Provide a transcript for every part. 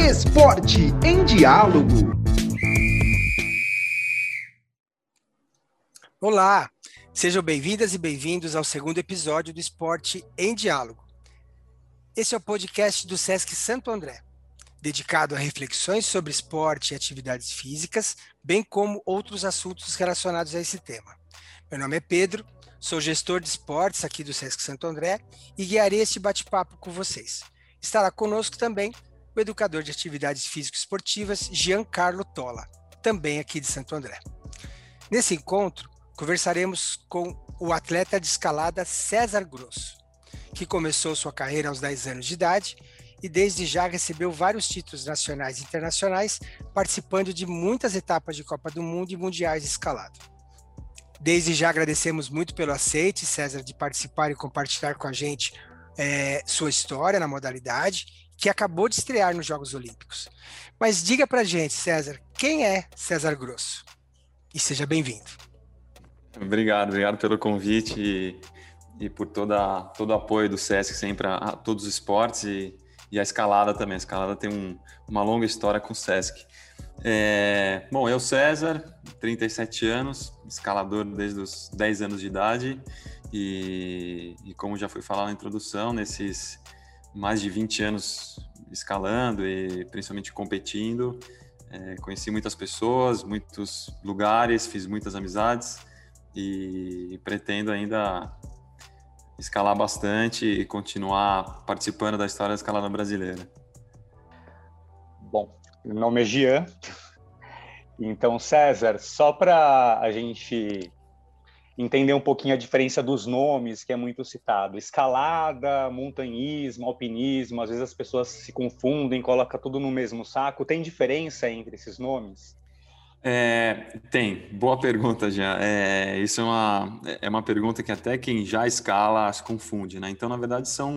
Esporte em Diálogo. Olá, sejam bem-vindas e bem-vindos ao segundo episódio do Esporte em Diálogo. Esse é o podcast do Sesc Santo André, dedicado a reflexões sobre esporte e atividades físicas, bem como outros assuntos relacionados a esse tema. Meu nome é Pedro, sou gestor de esportes aqui do Sesc Santo André e guiarei este bate-papo com vocês. Estará conosco também o educador de atividades físico-esportivas Giancarlo Tola, também aqui de Santo André. Nesse encontro, conversaremos com o atleta de escalada César Grosso, que começou sua carreira aos 10 anos de idade e desde já recebeu vários títulos nacionais e internacionais, participando de muitas etapas de Copa do Mundo e Mundiais de Escalada. Desde já agradecemos muito pelo aceite, César, de participar e compartilhar com a gente sua história na modalidade, que acabou de estrear nos Jogos Olímpicos. Mas diga pra gente, César, quem é César Grosso? E seja bem-vindo. Obrigado pelo convite e por todo o apoio do Sesc sempre a todos os esportes e a escalada também. A escalada tem uma longa história com o Sesc. Bom, eu, César, 37 anos, escalador desde os 10 anos de idade e como já foi falado na introdução, nesses mais de 20 anos escalando e principalmente competindo, conheci muitas pessoas, muitos lugares, fiz muitas amizades e pretendo ainda escalar bastante e continuar participando da história da escalada brasileira. Bom, meu nome é Gian. Então, César, só para a gente entender um pouquinho a diferença dos nomes, que é muito citado. Escalada, montanhismo, alpinismo, às vezes as pessoas se confundem, colocam tudo no mesmo saco. Tem diferença entre esses nomes? Tem. Boa pergunta, Jean. Isso é uma pergunta que até quem já escala se confunde, né? Então, na verdade, são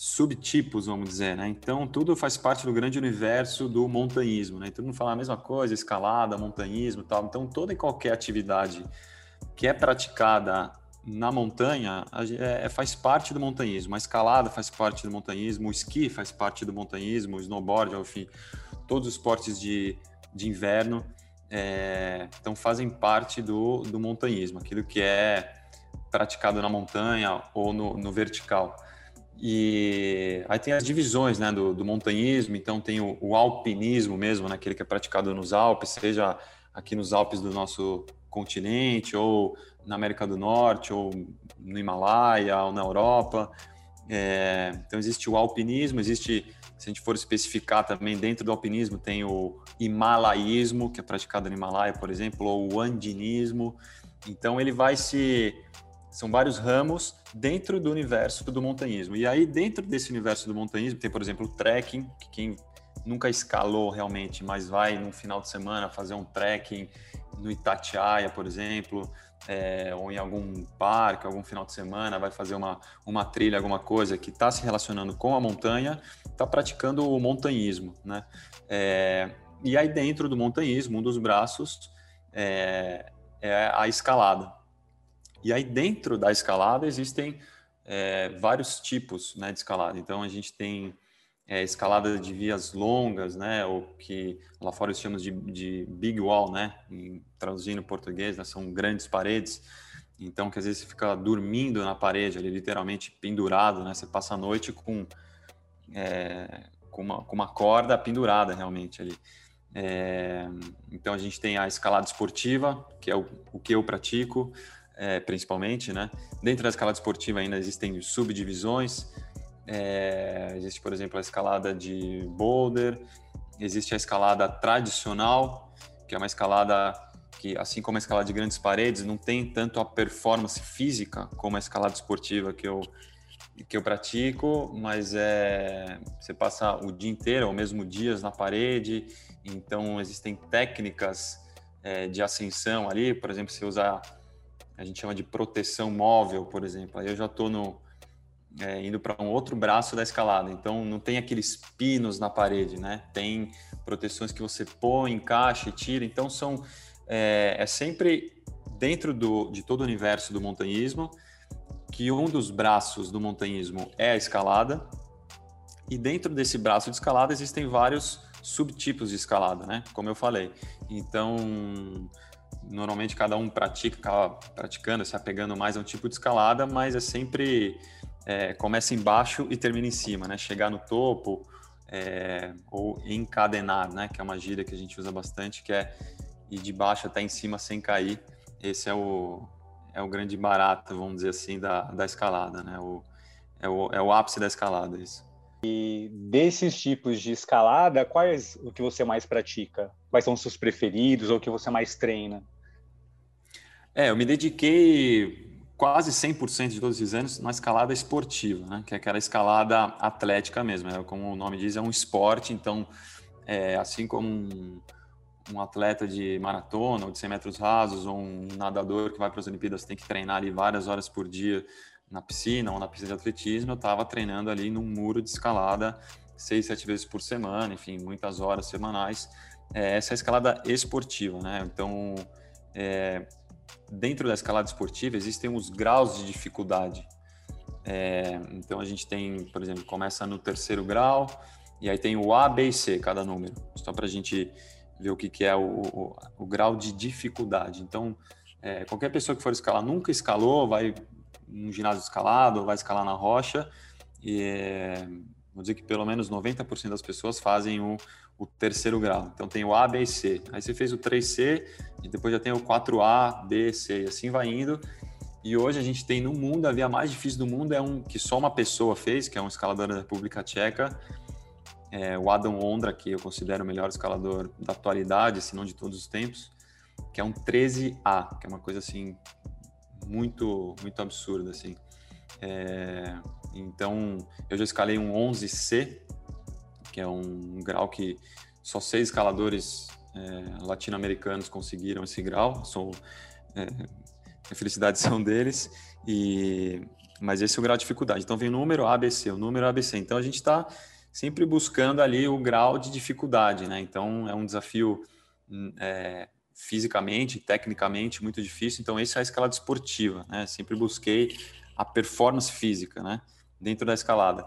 subtipos, vamos dizer, né? Então, tudo faz parte do grande universo do montanhismo, né? Todo mundo fala a mesma coisa, escalada, montanhismo e tal. Então, toda e qualquer atividade que é praticada na montanha faz parte do montanhismo. A escalada faz parte do montanhismo, o esqui faz parte do montanhismo, o snowboard, enfim, todos os esportes de inverno então fazem parte do montanhismo, aquilo que é praticado na montanha ou no vertical. E aí tem as divisões, né, do montanhismo, então tem o alpinismo mesmo, né, aquele que é praticado nos Alpes, seja aqui nos Alpes do nosso continente, ou na América do Norte, ou no Himalaia, ou na Europa. Então existe o alpinismo, se a gente for especificar também, dentro do alpinismo tem o himalaísmo, que é praticado no Himalaia, por exemplo, ou o andinismo. Então ele vai se... São vários ramos dentro do universo do montanhismo. E aí, dentro desse universo do montanhismo, tem, por exemplo, o trekking, que quem nunca escalou realmente, mas vai num final de semana fazer um trekking no Itatiaia, por exemplo, ou em algum parque, algum final de semana, vai fazer uma trilha, alguma coisa que está se relacionando com a montanha, está praticando o montanhismo, né? E aí, dentro do montanhismo, um dos braços é a escalada. E aí, dentro da escalada, existem vários tipos, né, de escalada. Então, a gente tem escalada de vias longas, né, ou que lá fora eles chamam de big wall, né, traduzindo em português, né, são grandes paredes. Então, que às vezes você fica dormindo na parede, ali, literalmente pendurado, né, você passa a noite com uma corda pendurada realmente ali. Então, a gente tem a escalada esportiva, que é o que eu pratico, principalmente, né? Dentro da escalada esportiva ainda existem subdivisões, existe, por exemplo, a escalada de boulder, existe a escalada tradicional, que é uma escalada que, assim como a escalada de grandes paredes, não tem tanto a performance física como a escalada esportiva que eu pratico, mas você passa o dia inteiro ou mesmo dias na parede, então existem técnicas de ascensão ali, por exemplo, se usar, a gente chama de proteção móvel, por exemplo, aí eu já estou indo para um outro braço da escalada, então não tem aqueles pinos na parede, né? Tem proteções que você põe, encaixa e tira, então são sempre dentro de todo o universo do montanhismo, que um dos braços do montanhismo é a escalada, e dentro desse braço de escalada existem vários subtipos de escalada, né? Como eu falei. Então, normalmente cada um acaba praticando, se apegando mais a um tipo de escalada, mas começa embaixo e termina em cima, né? Chegar no topo ou encadenar, né? Que é uma gíria que a gente usa bastante, que é ir de baixo até em cima sem cair. Esse é o grande barato, vamos dizer assim, da escalada, né? É o ápice da escalada, isso. E desses tipos de escalada, quais o que você mais pratica? Quais são os seus preferidos ou o que você mais treina? Eu me dediquei quase 100% de todos esses anos na escalada esportiva, né? Que é aquela escalada atlética mesmo, né? Como o nome diz, é um esporte, então, assim como um atleta de maratona ou de 100 metros rasos ou um nadador que vai para as Olimpíadas tem que treinar ali várias horas por dia na piscina ou na pista de atletismo, eu estava treinando ali num muro de escalada 6, 7 vezes por semana, enfim, muitas horas semanais. Essa é a escalada esportiva, né? Então, dentro da escalada esportiva existem os graus de dificuldade. Então, a gente tem, por exemplo, começa no 3º grau e aí tem o A, B e C, cada número, só para a gente ver o que é o grau de dificuldade. Então, qualquer pessoa que for escalar, nunca escalou, vai num ginásio escalado, ou vai escalar na rocha, e vou dizer que pelo menos 90% das pessoas fazem o 3º grau. Então, tem o A, B e C. Aí você fez o 3C, e depois já tem o 4A, B, C, e assim vai indo. E hoje a gente tem no mundo, a via mais difícil do mundo é um que só uma pessoa fez, que é um escalador da República Tcheca, o Adam Ondra, que eu considero o melhor escalador da atualidade, se não de todos os tempos, que é um 13A, que é uma coisa assim muito, muito absurda, assim. Então, eu já escalei um 11C, que é um grau que só 6 escaladores latino-americanos conseguiram esse grau, a felicidade são deles, mas esse é o grau de dificuldade. Então, vem o número ABC, o número ABC. Então, a gente está sempre buscando ali o grau de dificuldade, né? Então, é um desafio fisicamente, tecnicamente, muito difícil. Então, essa é a escalada esportiva, né? Sempre busquei a performance física, né? Dentro da escalada.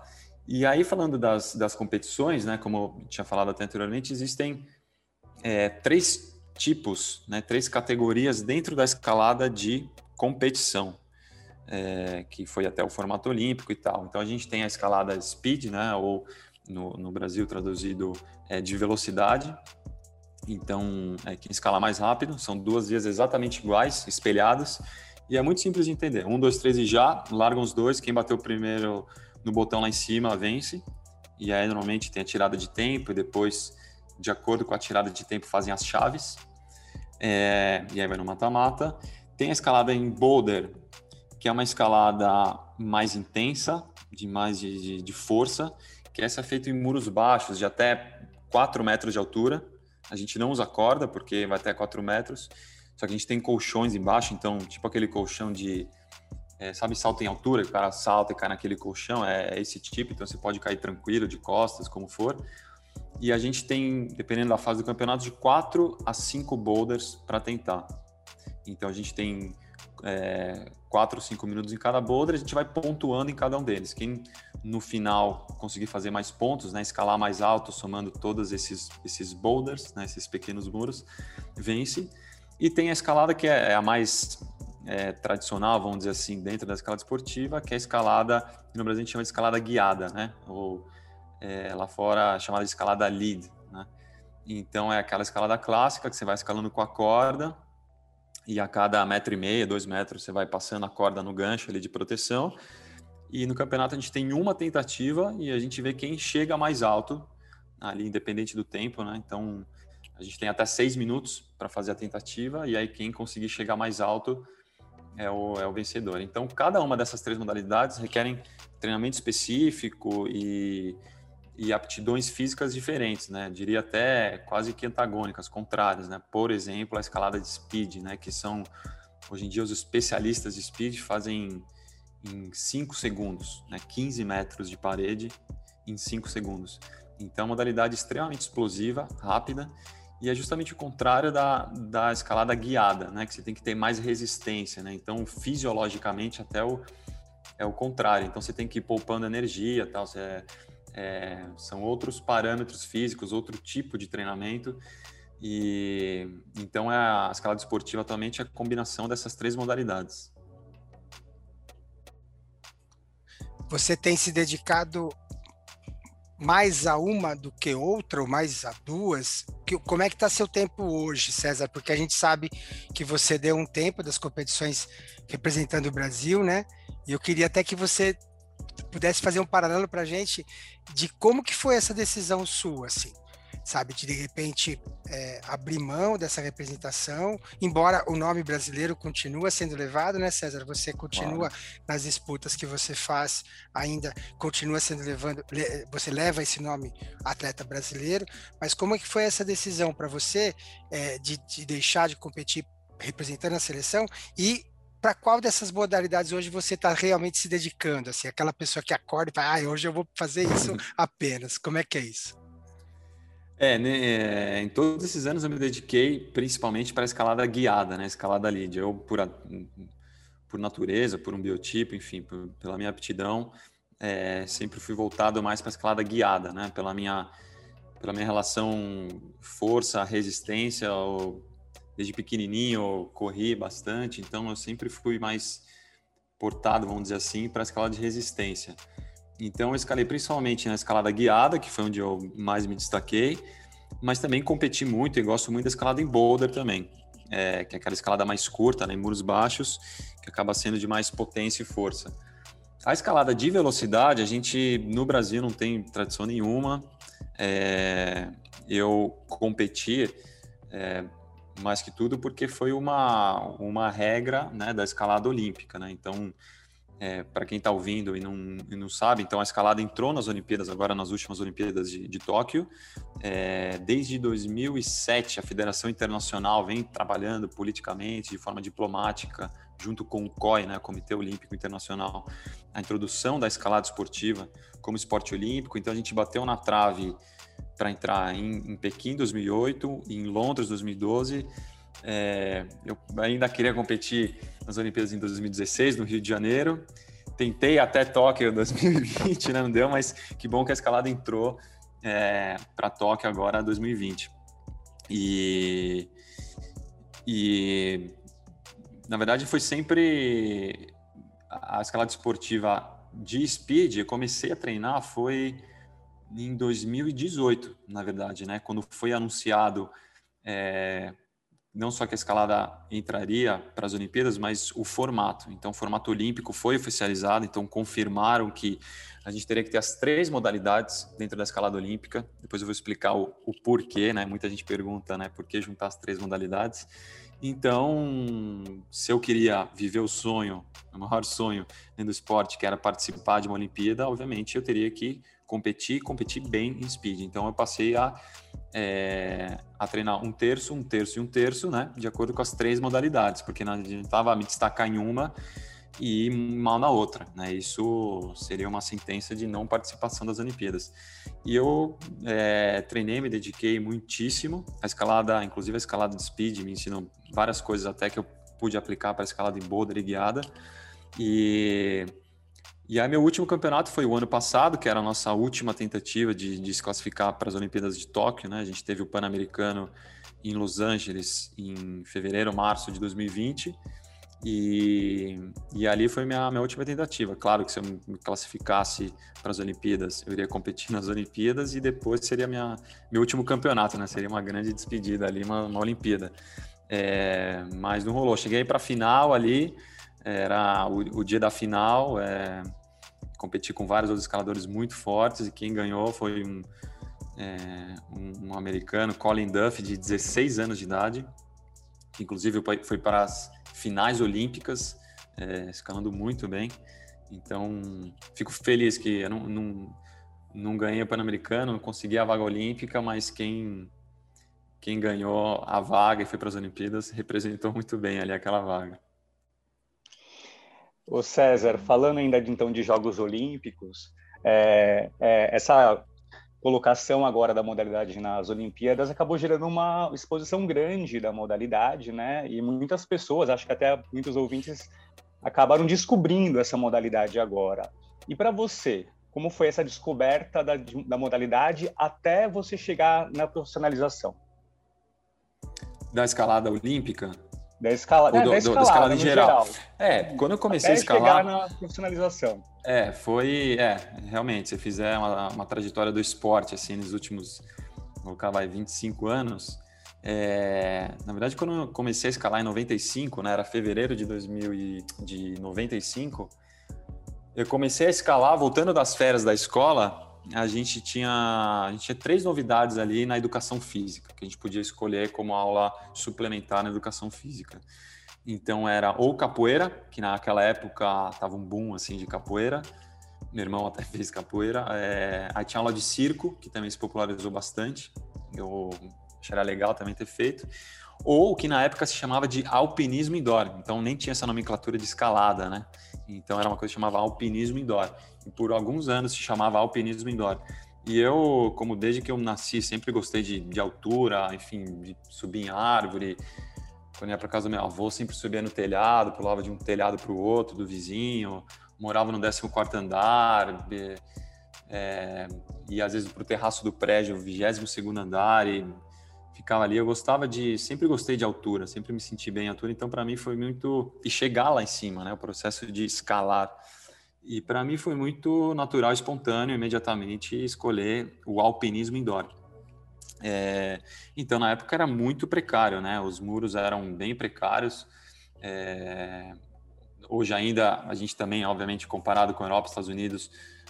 E aí, falando das competições, né? Como eu tinha falado até anteriormente, existem 3 tipos, né? 3 categorias dentro da escalada de competição. Que foi até o formato olímpico e tal. Então, a gente tem a escalada speed, né? Ou no Brasil traduzido de velocidade. Então, quem escala mais rápido, são 2 vias exatamente iguais, espelhadas, e é muito simples de entender. 1, 2, 3 e já, largam os 2, quem bateu primeiro no botão lá em cima vence, e aí normalmente tem a tirada de tempo, e depois, de acordo com a tirada de tempo, fazem as chaves, e aí vai no mata-mata. Tem a escalada em boulder, que é uma escalada mais intensa, de força, que essa é feita em muros baixos, de até 4 metros de altura. A gente não usa corda, porque vai até 4 metros, só que a gente tem colchões embaixo, então, tipo aquele colchão de, sabe, salto em altura, que o cara salta e cai naquele colchão, é esse tipo, então você pode cair tranquilo, de costas, como for. E a gente tem, dependendo da fase do campeonato, de 4 a 5 boulders para tentar. Então, a gente tem 4 ou 5 minutos em cada boulder, a gente vai pontuando em cada um deles. Quem no final conseguir fazer mais pontos, né, escalar mais alto, somando todos esses boulders, né, esses pequenos muros, vence. E tem a escalada que é a mais tradicional, vamos dizer assim, dentro da escalada esportiva, que é a escalada, que no Brasil a gente chama de escalada guiada, né, ou lá fora chamada de escalada lead, né. Então é aquela escalada clássica que você vai escalando com a corda, e a cada 1,5 metro, 2 metros, você vai passando a corda no gancho ali de proteção. E no campeonato a gente tem uma tentativa e a gente vê quem chega mais alto, ali independente do tempo, né? Então, A gente tem até 6 minutos para fazer a tentativa e aí quem conseguir chegar mais alto é o vencedor. Então, cada uma dessas 3 modalidades requerem treinamento específico e aptidões físicas diferentes, né? Diria até quase que antagônicas, contrárias, né? Por exemplo, a escalada de speed, né? Que são, hoje em dia, os especialistas de speed fazem em 5 segundos, né? 15 metros de parede em 5 segundos. Então, modalidade extremamente explosiva, rápida, e é justamente o contrário da escalada guiada, né? Que você tem que ter mais resistência, né? Então, fisiologicamente, até é o contrário. Então, você tem que ir poupando energia, tal. São outros parâmetros físicos, outro tipo de treinamento. E então, a escalada esportiva atualmente é a combinação dessas 3 modalidades. Você tem se dedicado mais a uma do que outra, ou mais a duas? Como é que está seu tempo hoje, César? Porque a gente sabe que você deu um tempo das competições representando o Brasil, né? E eu queria até que você pudesse fazer um paralelo para a gente de como que foi essa decisão sua, assim, sabe? De repente, abrir mão dessa representação, embora o nome brasileiro continua sendo levado, né, César? Você continua, claro, nas disputas que você faz, ainda continua sendo você leva esse nome atleta brasileiro, mas como é que foi essa decisão para você de deixar de competir representando a seleção e para qual dessas modalidades hoje você está realmente se dedicando, assim, aquela pessoa que acorda e fala, hoje eu vou fazer isso apenas, como é que é isso? Em todos esses anos eu me dediquei principalmente para a escalada guiada, né? Escalada lead. Eu, por natureza, por um biotipo, enfim, pela minha aptidão, sempre fui voltado mais para a escalada guiada, né? Pela minha relação força, resistência. Desde pequenininho eu corri bastante, então eu sempre fui mais portado, vamos dizer assim, para a escalada de resistência. Então, eu escalei principalmente na escalada guiada, que foi onde eu mais me destaquei, mas também competi muito e gosto muito da escalada em boulder também, que é aquela escalada mais curta, né, em muros baixos, que acaba sendo de mais potência e força. A escalada de velocidade, a gente no Brasil não tem tradição nenhuma. Eu competi mais que tudo porque foi uma regra, né, da escalada olímpica, né? Então, para quem está ouvindo e não sabe, então a escalada entrou nas Olimpíadas, agora nas últimas Olimpíadas de Tóquio. Desde 2007, a Federação Internacional vem trabalhando politicamente, de forma diplomática, junto com o COI, né, Comitê Olímpico Internacional, a introdução da escalada esportiva como esporte olímpico. Então a gente bateu na trave para entrar em Pequim 2008, em Londres 2012. Eu ainda queria competir nas Olimpíadas em 2016, no Rio de Janeiro. Tentei até Tóquio 2020, né? Não deu, mas que bom que a escalada entrou para Tóquio agora 2020. E na verdade foi sempre a escalada esportiva de speed. Eu comecei a treinar foi em 2018, na verdade, né? Quando foi anunciado não só que a escalada entraria para as Olimpíadas, mas o formato. Então, o formato olímpico foi oficializado, então confirmaram que a gente teria que ter as 3 modalidades dentro da escalada olímpica. Depois eu vou explicar o porquê, né? Muita gente pergunta, né, por que juntar as 3 modalidades. Então, se eu queria viver o sonho, o maior sonho dentro do esporte, que era participar de uma Olimpíada, obviamente eu teria que competir bem em speed. Então, eu passei a treinar um terço, né? De acordo com as 3 modalidades, porque não adiantava me destacar em uma e mal na outra, né? Isso seria uma sentença de não participação das Olimpíadas. E eu treinei, me dediquei muitíssimo. A escalada, inclusive a escalada de speed, me ensinou várias coisas até que eu pude aplicar para a escalada em boulder e guiada. E aí, meu último campeonato foi o ano passado, que era a nossa última tentativa de se classificar para as Olimpíadas de Tóquio, né? A gente teve o Pan-americano em Los Angeles em fevereiro, março de 2020, e ali foi minha última tentativa. Claro que se eu me classificasse para as Olimpíadas, eu iria competir nas Olimpíadas e depois seria meu último campeonato, né? Seria uma grande despedida ali, uma Olimpíada. Mas não rolou. Cheguei para a final ali, era o dia da final, competi com vários outros escaladores muito fortes e quem ganhou foi um americano, Colin Duff, de 16 anos de idade, que inclusive foi para as finais olímpicas, escalando muito bem. Então, fico feliz que eu não ganhei o Pan-americano, não consegui a vaga olímpica, mas quem ganhou a vaga e foi para as Olimpíadas representou muito bem ali aquela vaga. Ô César, falando ainda então de Jogos Olímpicos, essa colocação agora da modalidade nas Olimpíadas acabou gerando uma exposição grande da modalidade, né? E muitas pessoas, acho que até muitos ouvintes, acabaram descobrindo essa modalidade agora. E para você, como foi essa descoberta da modalidade até você chegar na profissionalização? Da escalada olímpica? Da escalada em geral. Quando eu comecei até a escalar... chegar na profissionalização. Realmente, se fizer uma trajetória do esporte, assim, nos últimos, vou colocar, 25 anos... na verdade, quando eu comecei a escalar em 95, né, era fevereiro de 95, eu comecei a escalar, voltando das férias da escola, a gente tinha 3 novidades ali na educação física, que a gente podia escolher como aula suplementar na educação física. Então era ou capoeira, que naquela época tava um boom assim de capoeira, meu irmão até fez capoeira, aí tinha aula de circo, que também se popularizou bastante, era legal também ter feito, ou o que na época se chamava de alpinismo indoor, então nem tinha essa nomenclatura de escalada, né? Então era uma coisa que chamava alpinismo indoor, e por alguns anos se chamava alpinismo indoor. E eu, como desde que eu nasci, sempre gostei de altura, enfim, de subir em árvore. Quando ia para casa do meu avô, sempre subia no telhado, pulava de um telhado para o outro, do vizinho, morava no 14º andar, e às vezes para o terraço do prédio, 22º andar, e ficava ali. Eu sempre gostei de altura, sempre me senti bem em altura, então para mim foi muito, e chegar lá em cima, né, o processo de escalar, e para mim foi muito natural, espontâneo, imediatamente escolher o alpinismo indoor. Então na época era muito precário, né, os muros eram bem precários, hoje ainda a gente também, obviamente, comparado com a Europa, Estados Unidos,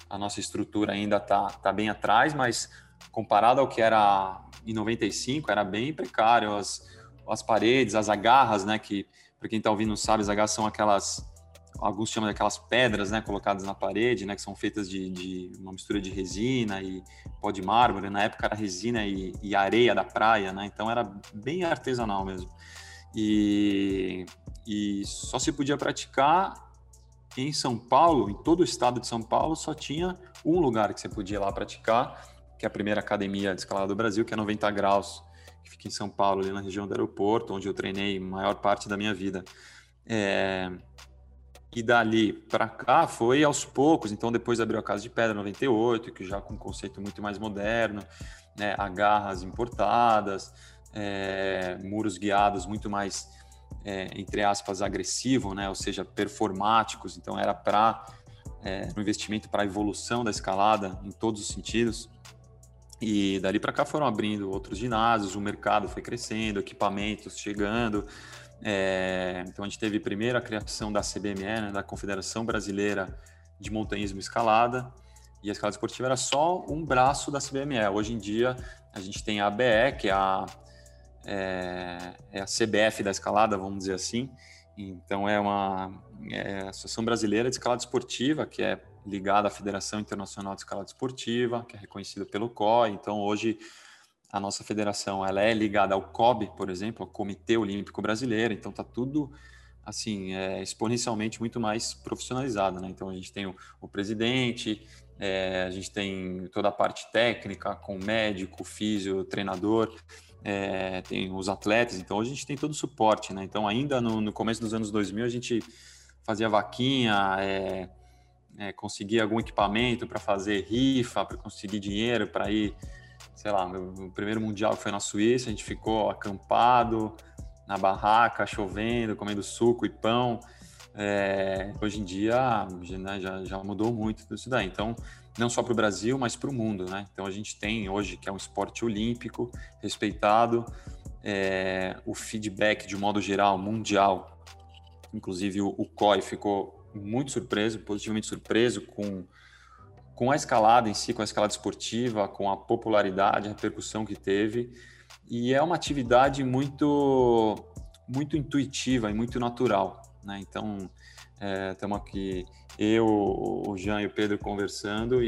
a nossa estrutura ainda tá bem atrás, mas comparado ao que era em 95, era bem precário, as paredes, as agarras, né, que para quem está ouvindo não sabe, as agarras são aquelas, alguns chamam de aquelas pedras, né, colocadas na parede, né, que são feitas de uma mistura de resina e pó de mármore, na época era resina e areia da praia, né, então era bem artesanal mesmo, e só se podia praticar em São Paulo, em todo o estado de São Paulo, só tinha um lugar que você podia ir lá praticar, que é a primeira academia de escalada do Brasil, que é 90 graus, que fica em São Paulo, ali na região do aeroporto, onde eu treinei a maior parte da minha vida. E dali para cá foi aos poucos, então depois abriu a Casa de Pedra, 98, que já com um conceito muito mais moderno, né, agarras importadas, muros guiados muito mais, entre aspas, agressivo, né, ou seja, performáticos, então era um investimento para a evolução da escalada em todos os sentidos. E dali para cá foram abrindo outros ginásios, o mercado foi crescendo, equipamentos chegando. Então a gente teve primeiro a criação da CBME, né, da Confederação Brasileira de Montanhismo e Escalada, e a escalada esportiva era só um braço da CBME. Hoje em dia a gente tem a ABE, que é a CBF da escalada, vamos dizer assim. Então é a Associação Brasileira de Escalada Esportiva, que é ligada à Federação Internacional de Escalada Esportiva, que é reconhecida pelo COI. Então, hoje, a nossa federação ela é ligada ao COBE, por exemplo, ao Comitê Olímpico Brasileiro. Então, está tudo assim, exponencialmente muito mais profissionalizado, né? Então, a gente tem o presidente, a gente tem toda a parte técnica, com médico, físio, treinador, tem os atletas. Então, hoje a gente tem todo o suporte, né? Então, ainda no começo dos anos 2000, a gente fazia vaquinha, conseguir algum equipamento para fazer rifa, para conseguir dinheiro, para ir, sei lá, o primeiro mundial que foi na Suíça, a gente ficou acampado, na barraca, chovendo, comendo suco e pão. Hoje em dia já mudou muito tudo isso daí, então não só para o Brasil, mas para o mundo, né? Então a gente tem hoje, que é um esporte olímpico, respeitado, o feedback de um modo geral, mundial, inclusive o COI ficou muito surpreso, positivamente surpreso com com a escalada em si, com a escalada esportiva, com a popularidade, a repercussão que teve. E é uma atividade muito, muito intuitiva e muito natural, né? Então, estamos aqui, eu, o Jean e o Pedro conversando,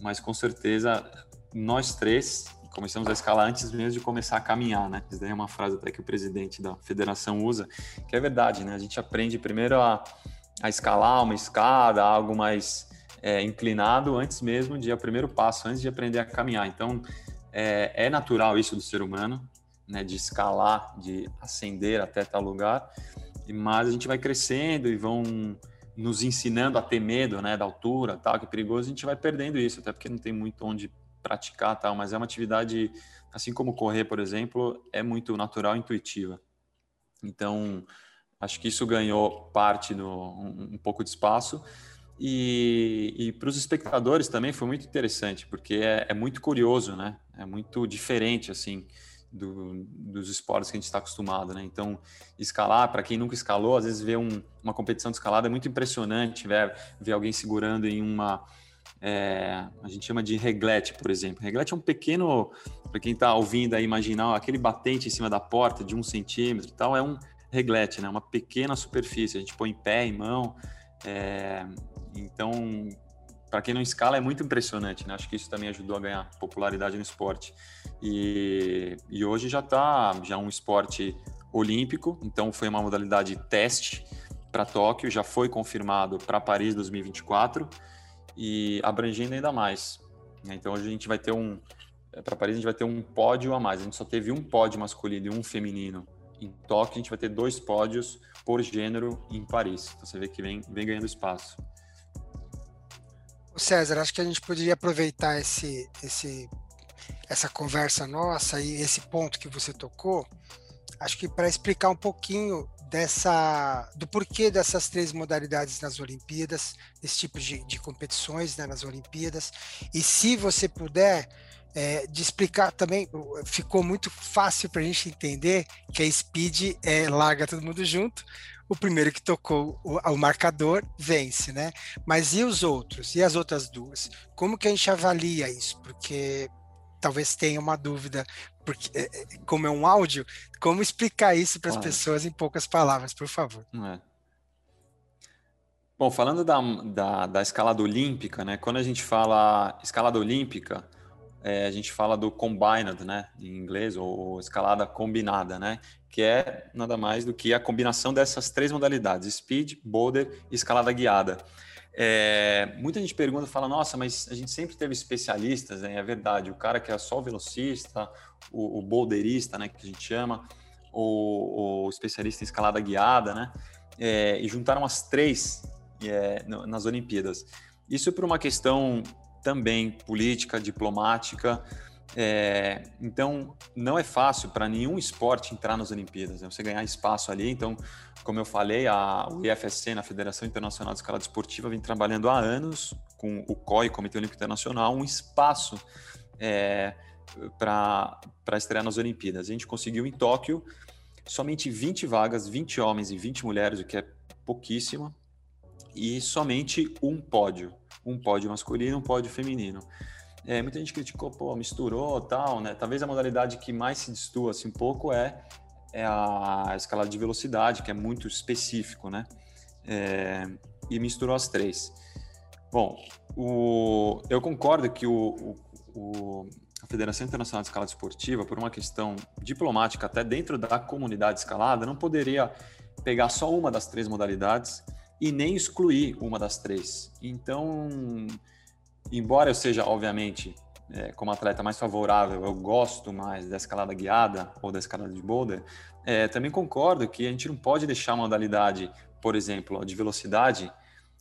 mas com certeza nós três começamos a escalar antes mesmo de começar a caminhar, né? Isso daí é uma frase até que o presidente da federação usa, que é verdade, né? A gente aprende primeiro a escalar uma escada, algo mais inclinado, antes mesmo de o primeiro passo, antes de aprender a caminhar. Então, é natural isso do ser humano, né? De escalar, de ascender até tal lugar, mas a gente vai crescendo e vão nos ensinando a ter medo, né, da altura, tal, que é perigoso, a gente vai perdendo isso, até porque não tem muito onde praticar, tal, mas é uma atividade, assim como correr, por exemplo, é muito natural e intuitiva. Então, acho que isso ganhou parte do um pouco de espaço. E para os espectadores também foi muito interessante, porque é muito curioso, né? É muito diferente, assim, dos esportes que a gente está acostumado, né? Então, escalar, para quem nunca escalou, às vezes ver uma competição de escalada é muito impressionante, ver alguém segurando em uma... a gente chama de reglete, por exemplo. Reglete é um pequeno... Para quem está ouvindo aí, imaginar aquele batente em cima da porta de 1 centímetro e tal, é um reglete, né? Uma pequena superfície, a gente põe em pé, em mão... Então, para quem não escala, é muito impressionante, né? Acho que isso também ajudou a ganhar popularidade no esporte. E hoje já é um esporte olímpico, então foi uma modalidade teste para Tóquio, já foi confirmado para Paris 2024 e abrangendo ainda mais. Então, hoje a gente vai ter para Paris a gente vai ter um pódio a mais. A gente só teve um pódio masculino e um feminino. Em Tóquio, a gente vai ter 2 pódios por gênero em Paris. Então, você vê que vem ganhando espaço. César, acho que a gente poderia aproveitar essa conversa nossa e esse ponto que você tocou, acho que para explicar um pouquinho do porquê dessas 3 modalidades nas Olimpíadas, esse tipo de competições, né, nas Olimpíadas, e se você puder... de explicar também, ficou muito fácil para a gente entender que a Speed larga todo mundo junto, o primeiro que tocou o marcador vence, né? Mas e os outros? E as outras 2? Como que a gente avalia isso? Porque talvez tenha uma dúvida, porque como é um áudio, como explicar isso para as pessoas em poucas palavras, por favor. Bom, falando da escalada olímpica, né? Quando a gente fala escalada olímpica, a gente fala do combined, né, em inglês, ou escalada combinada, né, que é nada mais do que a combinação dessas 3 modalidades, speed, boulder e escalada guiada. Muita gente pergunta, fala, nossa, mas a gente sempre teve especialistas, né? É verdade, o cara que é só o velocista, o boulderista, né, que a gente chama, o especialista em escalada guiada, né, e juntaram as 3 nas Olimpíadas. Isso por uma questão... também política, diplomática, então não é fácil para nenhum esporte entrar nas Olimpíadas, né? Você ganhar espaço ali, então, como eu falei, o IFSC, na Federação Internacional de Escalada Esportiva, vem trabalhando há anos com o COI, Comitê Olímpico Internacional, um espaço para estrear nas Olimpíadas. A gente conseguiu em Tóquio somente 20 vagas, 20 homens e 20 mulheres, o que é pouquíssima, e somente um pódio masculino, um pódio feminino. Muita gente criticou, pô, misturou, tal, né? Talvez a modalidade que mais se destoa assim, um pouco é a escalada de velocidade, que é muito específico, né? E misturou as 3. Bom, eu concordo que a Federação Internacional de Escalada Esportiva, por uma questão diplomática, até dentro da comunidade escalada, não poderia pegar só uma das 3 modalidades e nem excluir uma das 3. Então, embora eu seja, obviamente, como atleta mais favorável, eu gosto mais da escalada guiada ou da escalada de boulder, também concordo que a gente não pode deixar uma modalidade, por exemplo, de velocidade,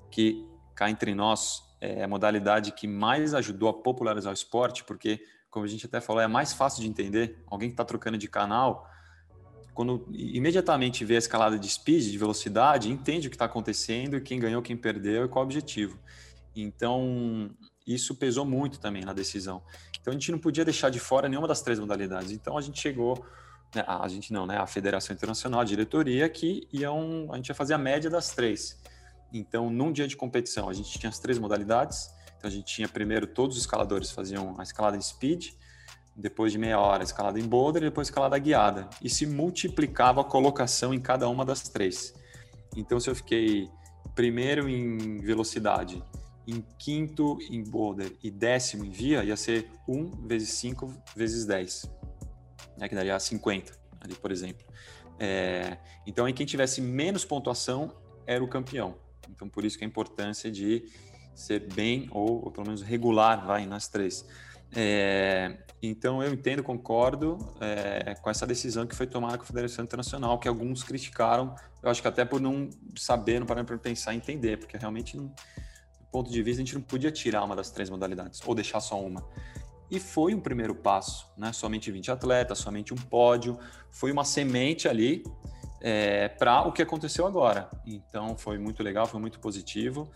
que cá entre nós é a modalidade que mais ajudou a popularizar o esporte, porque, como a gente até falou, é mais fácil de entender. Alguém que está trocando de canal... quando imediatamente vê a escalada de speed, de velocidade, entende o que está acontecendo, quem ganhou, quem perdeu e qual o objetivo. Então, isso pesou muito também na decisão. Então, a gente não podia deixar de fora nenhuma das 3 modalidades. Então, a gente chegou, a Federação Internacional, a diretoria, que a gente ia fazer a média das 3. Então, num dia de competição, a gente tinha as 3 modalidades, Então a gente tinha primeiro, todos os escaladores faziam a escalada em speed, depois de meia hora a escalada em boulder e depois a escalada guiada. E se multiplicava a colocação em cada uma das três. Então se eu fiquei primeiro em velocidade, em quinto em boulder e décimo em via, ia ser 1 vezes 5 vezes 10, né, que daria 50, ali, por exemplo. Então aí quem tivesse menos pontuação era o campeão. Então por isso que a importância de ser bem ou pelo menos regular vai nas três. Então eu entendo, concordo com essa decisão que foi tomada com a Federação Internacional, que alguns criticaram, eu acho que até por não saber, não parar para pensar e entender, porque realmente não, do ponto de vista a gente não podia tirar uma das três modalidades ou deixar só uma. E foi um primeiro passo, né? Somente 20 atletas, somente um pódio, foi uma semente ali para o que aconteceu agora. Então foi muito legal, foi muito positivo.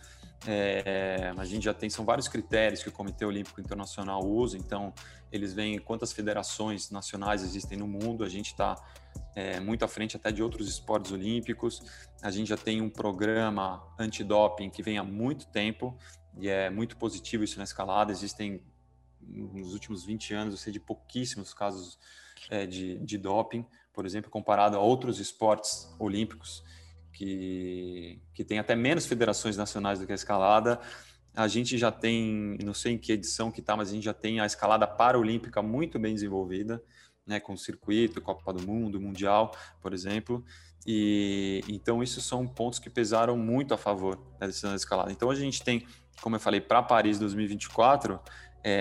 A gente já tem, são vários critérios que o Comitê Olímpico Internacional usa, então eles veem quantas federações nacionais existem no mundo, a gente está muito à frente até de outros esportes olímpicos, a gente já tem um programa antidoping que vem há muito tempo e é muito positivo isso na escalada, existem nos últimos 20 anos, eu sei de pouquíssimos casos de doping, por exemplo, comparado a outros esportes olímpicos, que tem até menos federações nacionais do que a escalada. A gente já tem, não sei em que edição que está, mas a gente já tem a escalada paralímpica muito bem desenvolvida, né, com o circuito, Copa do Mundo, Mundial, por exemplo. E então, isso são pontos que pesaram muito a favor da decisão da escalada. Então, a gente tem, como eu falei, para Paris 2024,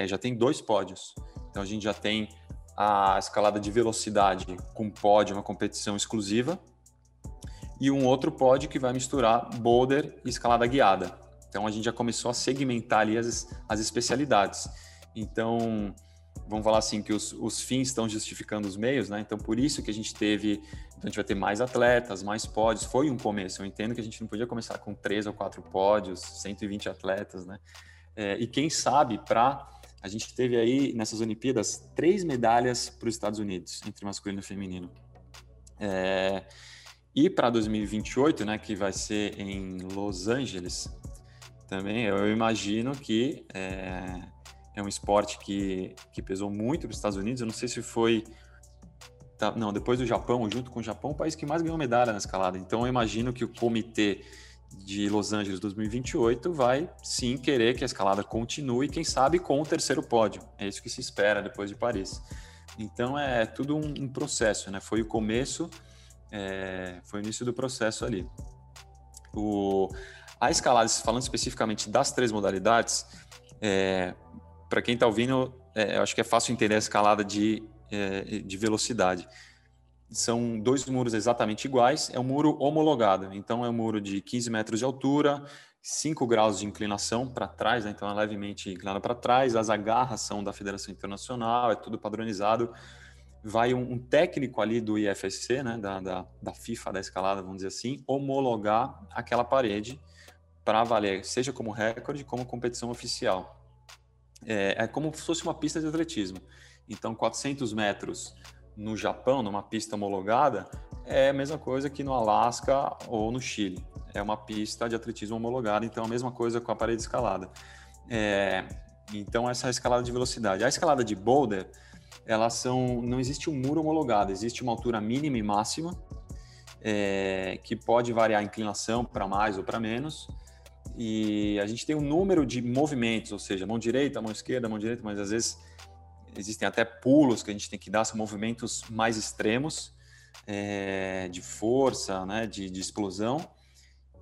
já tem 2 pódios. Então, a gente já tem a escalada de velocidade com pódio, uma competição exclusiva, e um outro pódio que vai misturar boulder e escalada guiada. Então, a gente já começou a segmentar ali as especialidades. Então, vamos falar assim, que os fins estão justificando os meios, né? Então, por isso que a gente teve... Então, a gente vai ter mais atletas, mais pódios. Foi um começo. Eu entendo que a gente não podia começar com 3 ou 4 pódios, 120 atletas, né? E quem sabe para... A gente teve aí, nessas Olimpíadas, 3 medalhas para os Estados Unidos, entre masculino e feminino. E para 2028, né, que vai ser em Los Angeles, também eu imagino que é um esporte que pesou muito para os Estados Unidos. Eu não sei se foi... Não, depois do Japão, junto com o Japão, o país que mais ganhou medalha na escalada. Então, eu imagino que o comitê de Los Angeles 2028 vai, sim, querer que a escalada continue, quem sabe com o 3º pódio. É isso que se espera depois de Paris. Então, é tudo um processo, né? Foi o começo... foi o início do processo ali. A escalada, falando especificamente das três modalidades, para quem está ouvindo, eu acho que é fácil entender a escalada de velocidade. São 2 muros exatamente iguais, é um muro homologado, então é um muro de 15 metros de altura, 5 graus de inclinação para trás, né? Então é levemente inclinado para trás, as agarras são da Federação Internacional, é tudo padronizado. Vai um técnico ali do IFSC, né, da FIFA, da escalada, vamos dizer assim, homologar aquela parede para valer, seja como recorde, como competição oficial. É como se fosse uma pista de atletismo. Então, 400 metros no Japão, numa pista homologada, é a mesma coisa que no Alasca ou no Chile. É uma pista de atletismo homologada, então é a mesma coisa com a parede escalada. Então, essa é a escalada de velocidade. A escalada de boulder... não existe um muro homologado, existe uma altura mínima e máxima, que pode variar a inclinação para mais ou para menos, e a gente tem um número de movimentos, ou seja, mão direita, mão esquerda, mão direita, mas às vezes existem até pulos que a gente tem que dar, são movimentos mais extremos, de força, né, de explosão,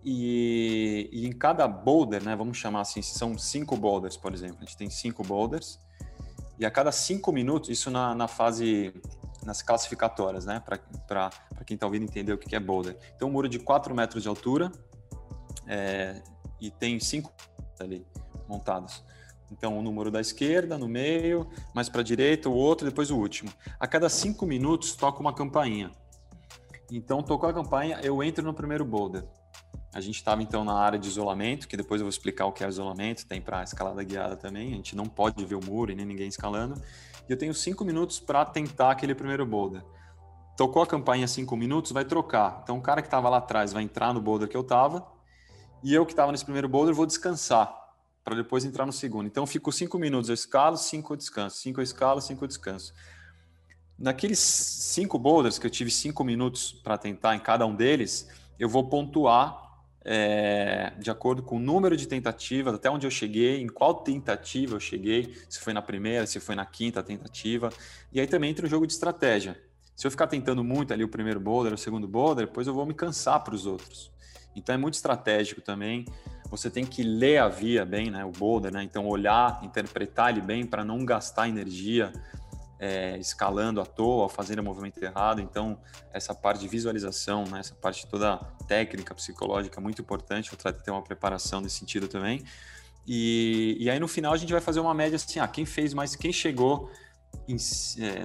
e em cada boulder, né, vamos chamar assim, são 5 boulders, por exemplo, a gente tem 5 boulders, e a cada 5 minutos, isso na fase, nas classificatórias, né? Para quem está ouvindo entender o que é boulder. Então, um muro de 4 metros de altura e tem 5 ali montados. Então, um no muro da esquerda, no meio, mais para a direita, o outro e depois o último. A cada 5 minutos, toca uma campainha. Então, tocou a campainha, eu entro no primeiro boulder. A gente estava, então, na área de isolamento, que depois eu vou explicar o que é isolamento, tem para escalada guiada também, a gente não pode ver o muro e nem ninguém escalando. E eu tenho 5 minutos para tentar aquele primeiro boulder. Tocou a campainha 5 minutos, vai trocar. Então, o cara que estava lá atrás vai entrar no boulder que eu estava, e eu que estava nesse primeiro boulder vou descansar. para depois entrar no segundo. Então, eu fico 5 minutos, eu escalo, 5 eu descanso, 5 eu escalo, 5 eu descanso. Naqueles 5 boulders que eu tive 5 minutos para tentar em cada um deles, eu vou pontuar de acordo com o número de tentativas, até onde eu cheguei, em qual tentativa eu cheguei, se foi na primeira, se foi na quinta tentativa. E aí também entra o jogo de estratégia. Se eu ficar tentando muito ali o primeiro boulder, o segundo boulder, depois eu vou me cansar para os outros. Então é muito estratégico também. Você tem que ler a via bem, né? O boulder, né? Então olhar, interpretar ele bem para não gastar energia escalando à toa, fazendo o movimento errado. Então essa parte de visualização, né? Essa parte toda técnica, psicológica, é muito importante. Eu trato de ter uma preparação nesse sentido também. E aí no final a gente vai fazer uma média assim, quem fez mais, quem chegou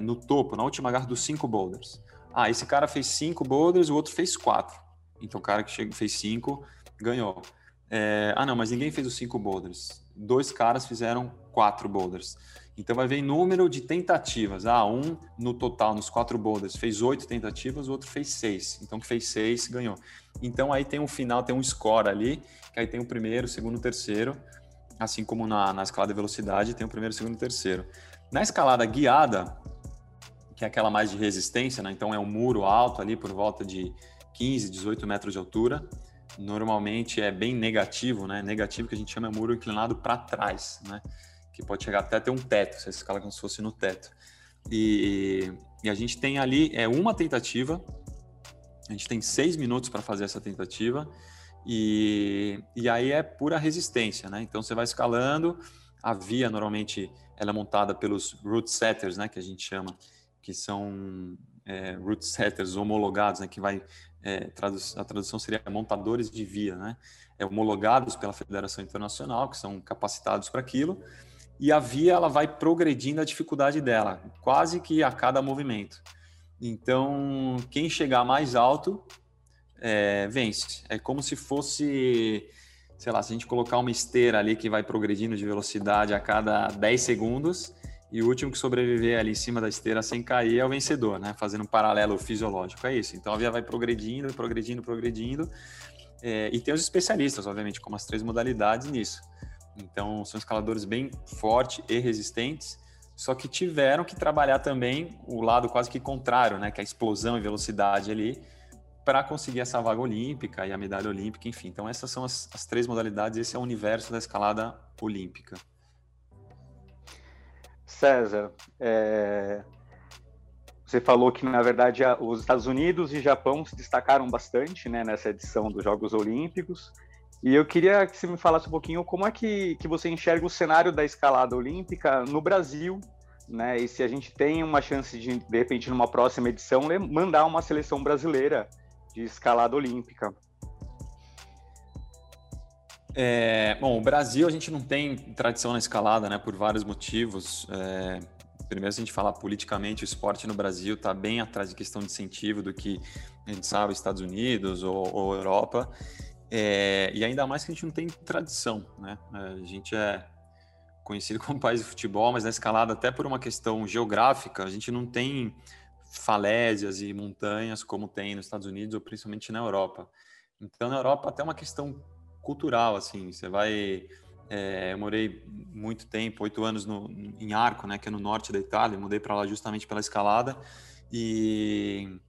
no topo, na última garra dos 5 boulders. Esse cara fez 5 boulders, o outro fez 4. Então o cara que fez 5 ganhou. Não, mas ninguém fez os 5 boulders. 2 caras fizeram 4 boulders. Então vai ver número de tentativas. Um no total, nos 4 boulders, fez 8 tentativas, o outro fez 6. Então que fez 6 ganhou. Então aí tem um final, tem um score ali, que aí tem o primeiro, o segundo, o terceiro. Assim como na escalada de velocidade, tem o primeiro, o segundo e o terceiro. Na escalada guiada, que é aquela mais de resistência, né? Então é um muro alto ali por volta de 15, 18 metros de altura. Normalmente é bem negativo, né? Negativo que a gente chama de muro inclinado para trás, né? Que pode chegar até ter um teto, você escala como se fosse no teto. E a gente tem ali uma tentativa, a gente tem 6 minutos para fazer essa tentativa, e aí é pura resistência, né? Então você vai escalando, a via normalmente ela é montada pelos route setters, né? Que a gente chama, que são route setters homologados, né? Que vai a tradução seria montadores de via, né? Homologados pela Federação Internacional, que são capacitados para aquilo, e a via ela vai progredindo a dificuldade dela, quase que a cada movimento. Então, quem chegar mais alto vence. É como se fosse, sei lá, se a gente colocar uma esteira ali que vai progredindo de velocidade a cada 10 segundos, e o último que sobreviver ali em cima da esteira sem cair é o vencedor, né? Fazendo um paralelo fisiológico, é isso. Então a via vai progredindo, progredindo, progredindo. E tem os especialistas, obviamente, como as 3 modalidades nisso. Então são escaladores bem fortes e resistentes, só que tiveram que trabalhar também o lado quase que contrário, né? Que é a explosão e velocidade ali, para conseguir essa vaga olímpica e a medalha olímpica, enfim. Então essas são as 3 modalidades, esse é o universo da escalada olímpica. César, você falou que, na verdade, os Estados Unidos e Japão se destacaram bastante, né, nessa edição dos Jogos Olímpicos, e eu queria que você me falasse um pouquinho como é que você enxerga o cenário da escalada olímpica no Brasil, né, e se a gente tem uma chance de repente, numa próxima edição, mandar uma seleção brasileira de escalada olímpica. Bom, o Brasil a gente não tem tradição na escalada, né, por vários motivos. Primeiro, se a gente falar politicamente, o esporte no Brasil está bem atrás de questão de incentivo do que a gente sabe, Estados Unidos ou Europa, e ainda mais que a gente não tem tradição, né? A gente é conhecido como país de futebol, mas na escalada, até por uma questão geográfica, a gente não tem falésias e montanhas como tem nos Estados Unidos ou principalmente na Europa. Então, na Europa, até uma questão cultural, assim, você vai... eu morei muito tempo, 8 anos em Arco, né, que é no norte da Itália, mudei para lá justamente pela escalada, e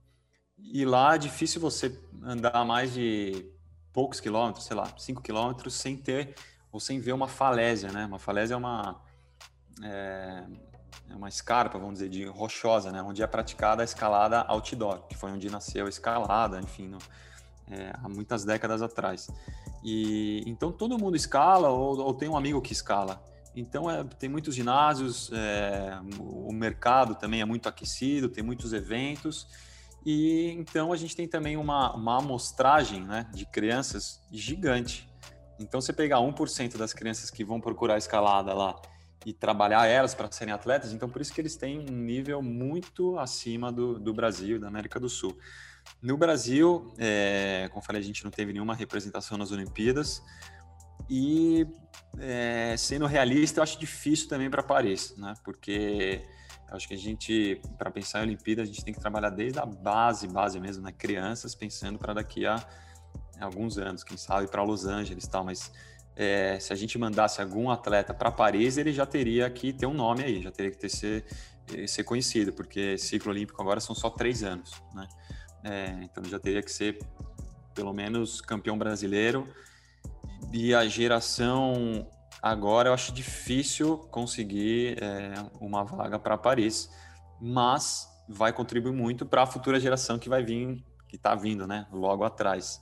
lá é difícil você andar mais de poucos quilômetros, sei lá, 5 quilômetros, sem ter, ou sem ver uma falésia, né, uma falésia é uma escarpa, vamos dizer, de rochosa, né, onde é praticada a escalada outdoor, que foi onde nasceu a escalada, enfim, há muitas décadas atrás. E então todo mundo escala ou tem um amigo que escala. Então tem muitos ginásios, o mercado também é muito aquecido, tem muitos eventos, e então a gente tem também uma amostragem, né, de crianças gigante. Então você pegar 1% das crianças que vão procurar a escalada lá e trabalhar elas para serem atletas, então por isso que eles têm um nível muito acima do Brasil, da América do Sul. No Brasil, como falei, a gente não teve nenhuma representação nas Olimpíadas, e sendo realista, eu acho difícil também para Paris, né? Porque eu acho que a gente, para pensar em Olimpíada, a gente tem que trabalhar desde a base mesmo, né? Crianças, pensando para daqui a alguns anos, quem sabe para Los Angeles e tal, mas se a gente mandasse algum atleta para Paris, ele já teria que ter um nome aí, já teria que ser conhecido, porque ciclo olímpico agora são só 3 anos, né? Então já teria que ser pelo menos campeão brasileiro. E a geração agora eu acho difícil conseguir uma vaga para Paris, mas vai contribuir muito para a futura geração que vai vir, que está vindo, né, logo atrás.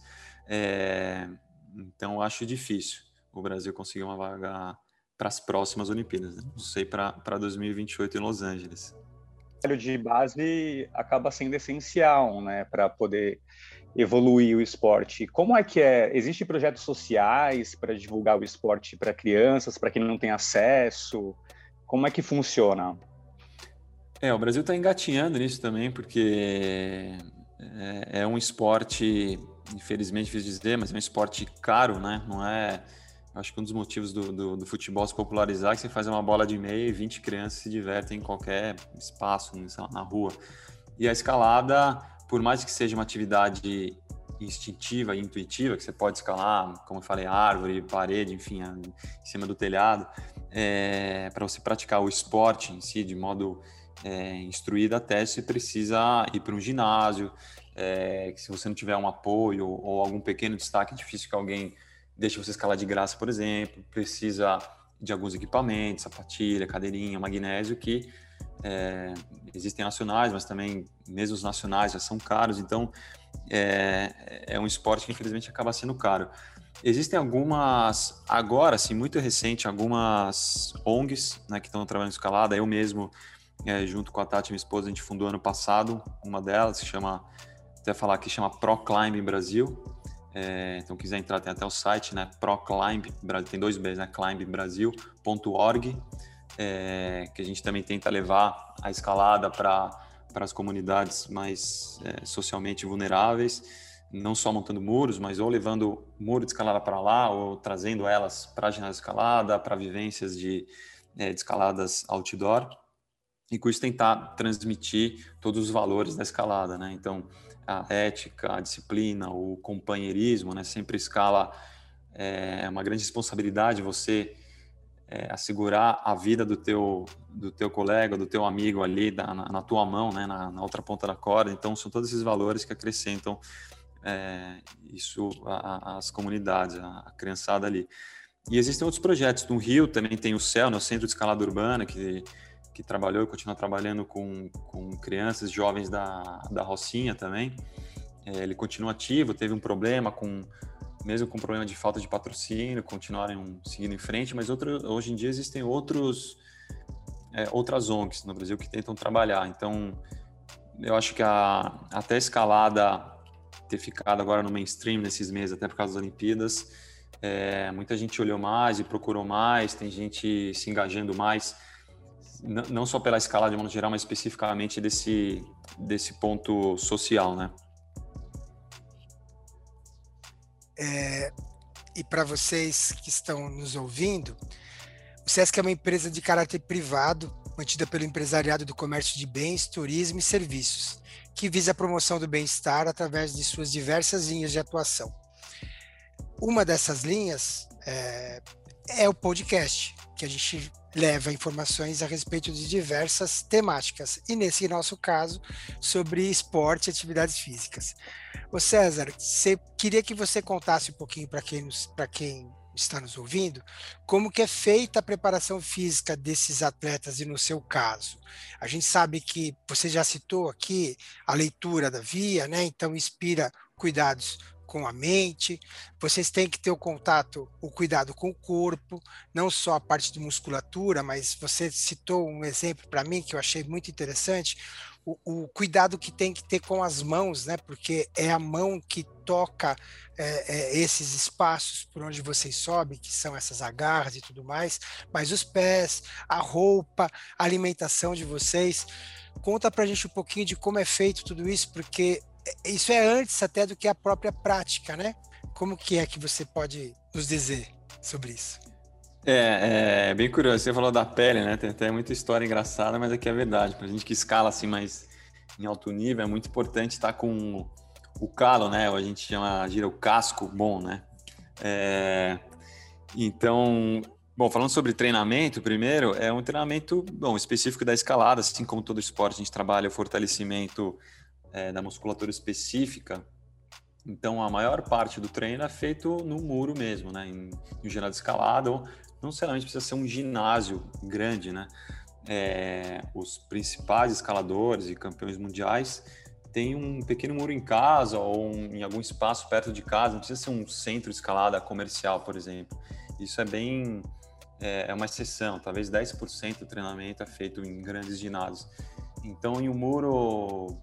Então eu acho difícil o Brasil conseguir uma vaga para as próximas Olimpíadas, né? Não sei, para 2028 em Los Angeles. O trabalho de base acaba sendo essencial, né, para poder evoluir o esporte. Como é que é? Existem projetos sociais para divulgar o esporte para crianças, para quem não tem acesso? Como é que funciona? O Brasil está engatinhando nisso também, porque é um esporte, infelizmente, difícil dizer, mas é um esporte caro, né? Não é... Acho que um dos motivos do futebol se popularizar é que você faz uma bola de meia e 20 crianças se divertem em qualquer espaço, sei lá, na rua. E a escalada, por mais que seja uma atividade instintiva e intuitiva, que você pode escalar, como eu falei, árvore, parede, enfim, em cima do telhado, para você praticar o esporte em si de modo instruído, até você precisa ir para um ginásio, que se você não tiver um apoio ou algum pequeno destaque, é difícil que alguém... deixa você escalar de graça, por exemplo. Precisa de alguns equipamentos, sapatilha, cadeirinha, magnésio, que existem nacionais, mas também mesmo os nacionais já são caros. Então, é um esporte que, infelizmente, acaba sendo caro. Existem algumas, agora, assim, muito recente, algumas ONGs, né, que estão trabalhando em escalada. Eu mesmo, junto com a Tati, minha esposa, a gente fundou ano passado uma delas, que chama ProClimb Brasil. Então, quiser entrar, tem até o site, né, ProClimb, tem 2 Bs, né, climbbrasil.org, que a gente também tenta levar a escalada para as comunidades mais socialmente vulneráveis, não só montando muros, mas ou levando muro de escalada para lá, ou trazendo elas para a ginásio de escalada, para vivências de escaladas outdoor, e com isso tentar transmitir todos os valores da escalada, né? Então, a ética, a disciplina, o companheirismo, né? Sempre escala é uma grande responsabilidade você assegurar a vida do teu colega, do teu amigo ali na tua mão, né? Na outra ponta da corda. Então, são todos esses valores que acrescentam isso às comunidades, à criançada ali. E existem outros projetos. No Rio também tem o CEL, né? O Centro de Escalada Urbana, que trabalhou e continua trabalhando com crianças, jovens da Rocinha também. Ele continua ativo, teve um problema, mesmo com problema de falta de patrocínio, continuaram seguindo em frente, mas hoje em dia existem outras ONGs no Brasil que tentam trabalhar. Então, eu acho que até a escalada ter ficado agora no mainstream nesses meses, até por causa das Olimpíadas, muita gente olhou mais e procurou mais, tem gente se engajando mais, não só pela escalada de modo geral, mas especificamente desse ponto social, né? E para vocês que estão nos ouvindo, o Sesc é uma empresa de caráter privado, mantida pelo empresariado do comércio de bens, turismo e serviços, que visa a promoção do bem-estar através de suas diversas linhas de atuação. Uma dessas linhas é o podcast, que a gente leva informações a respeito de diversas temáticas, e nesse nosso caso, sobre esporte e atividades físicas. Ô César, queria que você contasse um pouquinho para quem está nos ouvindo, como que é feita a preparação física desses atletas, e no seu caso. A gente sabe que, você já citou aqui, a leitura da via, né? Então inspira cuidados com a mente, vocês têm que ter o cuidado com o corpo, não só a parte de musculatura, mas você citou um exemplo para mim que eu achei muito interessante, o cuidado que tem que ter com as mãos, né? Porque é a mão que toca esses espaços por onde vocês sobem, que são essas agarras e tudo mais, mas os pés, a roupa, a alimentação de vocês. Conta para a gente um pouquinho de como é feito tudo isso, porque isso é antes até do que a própria prática, né? Como que é que você pode nos dizer sobre isso? É bem curioso. Você falou da pele, né? Tem até muita história engraçada, mas aqui é verdade. Para a gente que escala assim, mas em alto nível, é muito importante estar com o calo, né? Ou a gente gira o casco bom, né? Então, bom, falando sobre treinamento, primeiro, é um treinamento bom, específico da escalada, assim como todo esporte, a gente trabalha o fortalecimento da musculatura específica. Então, a maior parte do treino é feito no muro mesmo, né? Em geral de escalada, ou não necessariamente precisa ser um ginásio grande, né? Os principais escaladores e campeões mundiais têm um pequeno muro em casa ou em algum espaço perto de casa, não precisa ser um centro de escalada comercial, por exemplo. Isso é bem... é uma exceção, talvez 10% do treinamento é feito em grandes ginásios. Então, em um muro...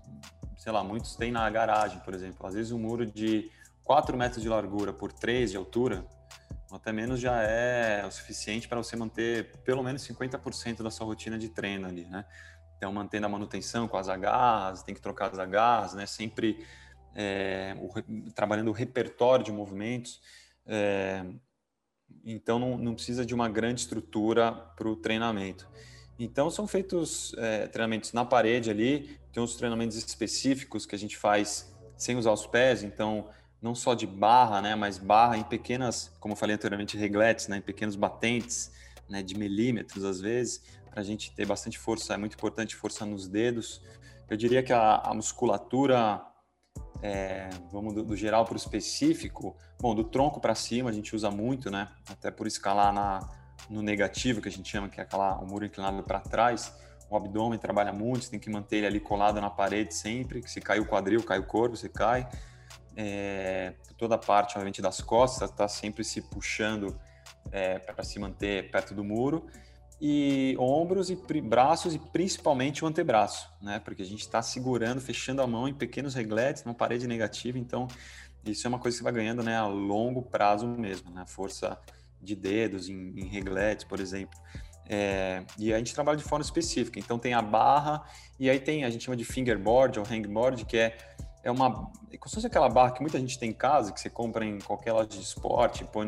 sei lá, muitos têm na garagem, por exemplo. Às vezes um muro de 4 metros de largura por 3 de altura, ou até menos, já é o suficiente para você manter pelo menos 50% da sua rotina de treino ali, né? Então, mantendo a manutenção com as agarras, tem que trocar as agarras, né? Sempre trabalhando o repertório de movimentos. Então, não precisa de uma grande estrutura para o treinamento. Então, são feitos treinamentos na parede ali, tem uns treinamentos específicos que a gente faz sem usar os pés, então não só de barra, né, mas barra em pequenas, como eu falei anteriormente, regletes, né, em pequenos batentes, né, de milímetros às vezes, para a gente ter bastante força, é muito importante força nos dedos. Eu diria que a musculatura, vamos do geral para o específico, bom, do tronco para cima a gente usa muito, né, até por escalar no negativo, que a gente chama, que é o muro inclinado para trás, o abdômen trabalha muito, você tem que manter ele ali colado na parede sempre, que se cai o quadril, cai o corpo, você cai. Toda a parte, obviamente, das costas está sempre se puxando para se manter perto do muro, e ombros e braços e principalmente o antebraço, né? Porque a gente está segurando, fechando a mão em pequenos regletes, numa parede negativa, então isso é uma coisa que você vai ganhando, né, a longo prazo mesmo, né? Força de dedos, em regletes, por exemplo. E a gente trabalha de forma específica. Então tem a barra, e aí tem, a gente chama de fingerboard ou hangboard, que é uma... como se fosse aquela barra que muita gente tem em casa, que você compra em qualquer loja de esporte, põe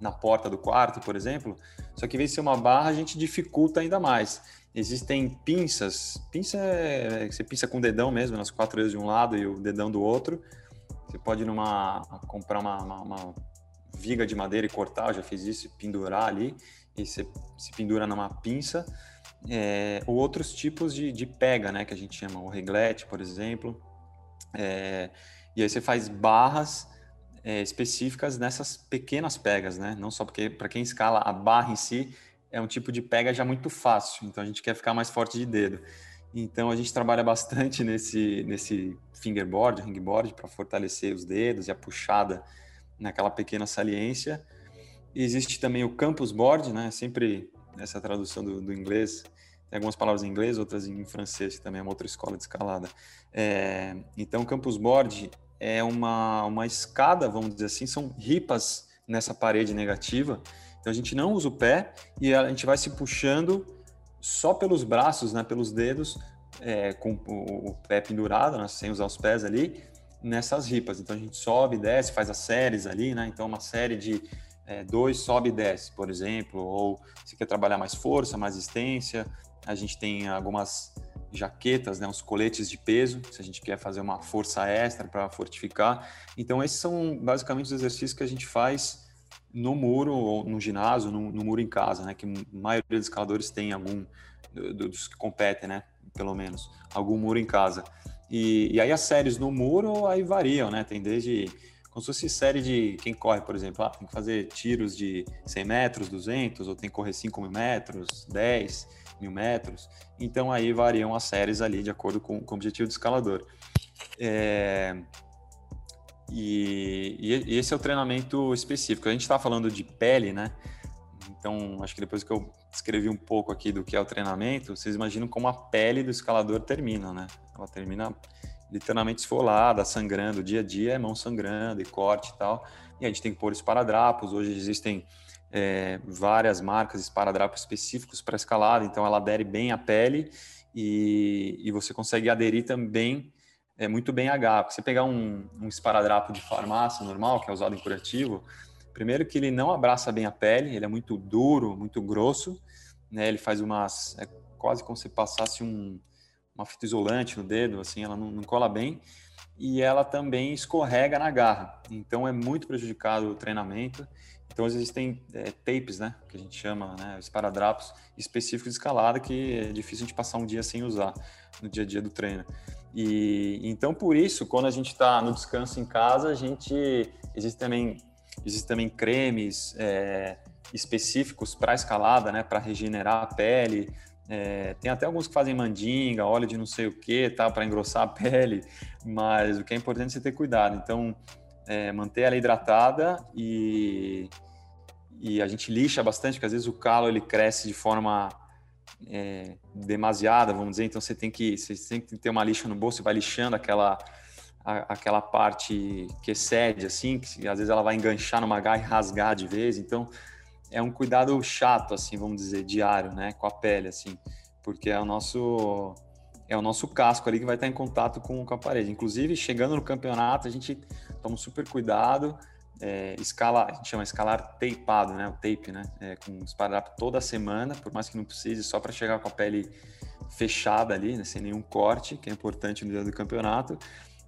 na porta do quarto, por exemplo. Só que em vez de ser uma barra, a gente dificulta ainda mais. Existem pinças. Pinça é que você pinça com o dedão mesmo, nas 4 dedos de um lado e o dedão do outro. Você pode comprar uma viga de madeira e cortar, eu já fiz isso, pendurar ali, e você se pendura numa pinça, ou outros tipos de pega, né, que a gente chama, o reglete, por exemplo, e aí você faz barras específicas nessas pequenas pegas, né, não só porque, para quem escala, a barra em si é um tipo de pega já muito fácil, então a gente quer ficar mais forte de dedo, então a gente trabalha bastante nesse fingerboard, hangboard, para fortalecer os dedos e a puxada naquela pequena saliência. Existe também o campus board, né? Sempre essa tradução do inglês, tem algumas palavras em inglês, outras em francês, que também é uma outra escola de escalada. Então, o campus board é uma escada, vamos dizer assim, são ripas nessa parede negativa, então a gente não usa o pé e a gente vai se puxando só pelos braços, né? Pelos dedos, com o pé pendurado, né? Sem usar os pés ali, nessas ripas. Então a gente sobe e desce, faz as séries ali, né? Então uma série de 2 sobe e desce, por exemplo, ou se quer trabalhar mais força, mais resistência, a gente tem algumas jaquetas, né? Uns coletes de peso, se a gente quer fazer uma força extra para fortificar. Então esses são basicamente os exercícios que a gente faz no muro, ou no ginásio, no muro em casa, né? Que a maioria dos escaladores tem algum, dos que competem, né? Pelo menos, algum muro em casa. E aí as séries no muro aí variam, né? Tem desde, como se fosse série de quem corre, por exemplo, tem que fazer tiros de 100 metros, 200, ou tem que correr 5 mil metros, 10 mil metros. Então aí variam as séries ali de acordo com o objetivo do escalador. E esse é o treinamento específico. A gente está falando de pele, né? Então, acho que depois que eu escrevi um pouco aqui do que é o treinamento, vocês imaginam como a pele do escalador termina, né? Ela termina literalmente esfolada, sangrando, dia a dia é mão sangrando e corte e tal. E a gente tem que pôr esparadrapos, hoje existem várias marcas de esparadrapos específicos para escalada, então ela adere bem à pele e você consegue aderir também muito bem à garra. Você pegar um esparadrapo de farmácia normal, que é usado em curativo, primeiro que ele não abraça bem a pele, ele é muito duro, muito grosso, né? Ele faz umas... é quase como se passasse uma fita isolante no dedo, assim, ela não cola bem. e ela também escorrega na garra. Então é muito prejudicado o treinamento. Então existem tapes, né, que a gente chama, né, esparadrapos específicos de escalada, que é difícil a gente passar um dia sem usar no dia a dia do treino. E então por isso, quando a gente está no descanso em casa, a gente existe também cremes específicos para escalada, né, para regenerar a pele. Tem até alguns que fazem mandinga, óleo de não sei o que, tá, para engrossar a pele, mas o que é importante é você ter cuidado. Então, manter ela hidratada e a gente lixa bastante, porque às vezes o calo ele cresce de forma demasiada, vamos dizer, então você tem que ter uma lixa no bolso, você vai lixando aquela parte que excede, assim, que às vezes ela vai enganchar numa garra e rasgar de vez, então... É um cuidado chato, assim, vamos dizer, diário, né, com a pele, assim, porque é o nosso casco ali que vai estar em contato com a parede. Inclusive, chegando no campeonato, a gente toma um super cuidado, a gente chama escalar tapeado, né, o tape, né, com esparadrapo toda semana, por mais que não precise, só para chegar com a pele fechada ali, né, sem nenhum corte, que é importante no dia do campeonato.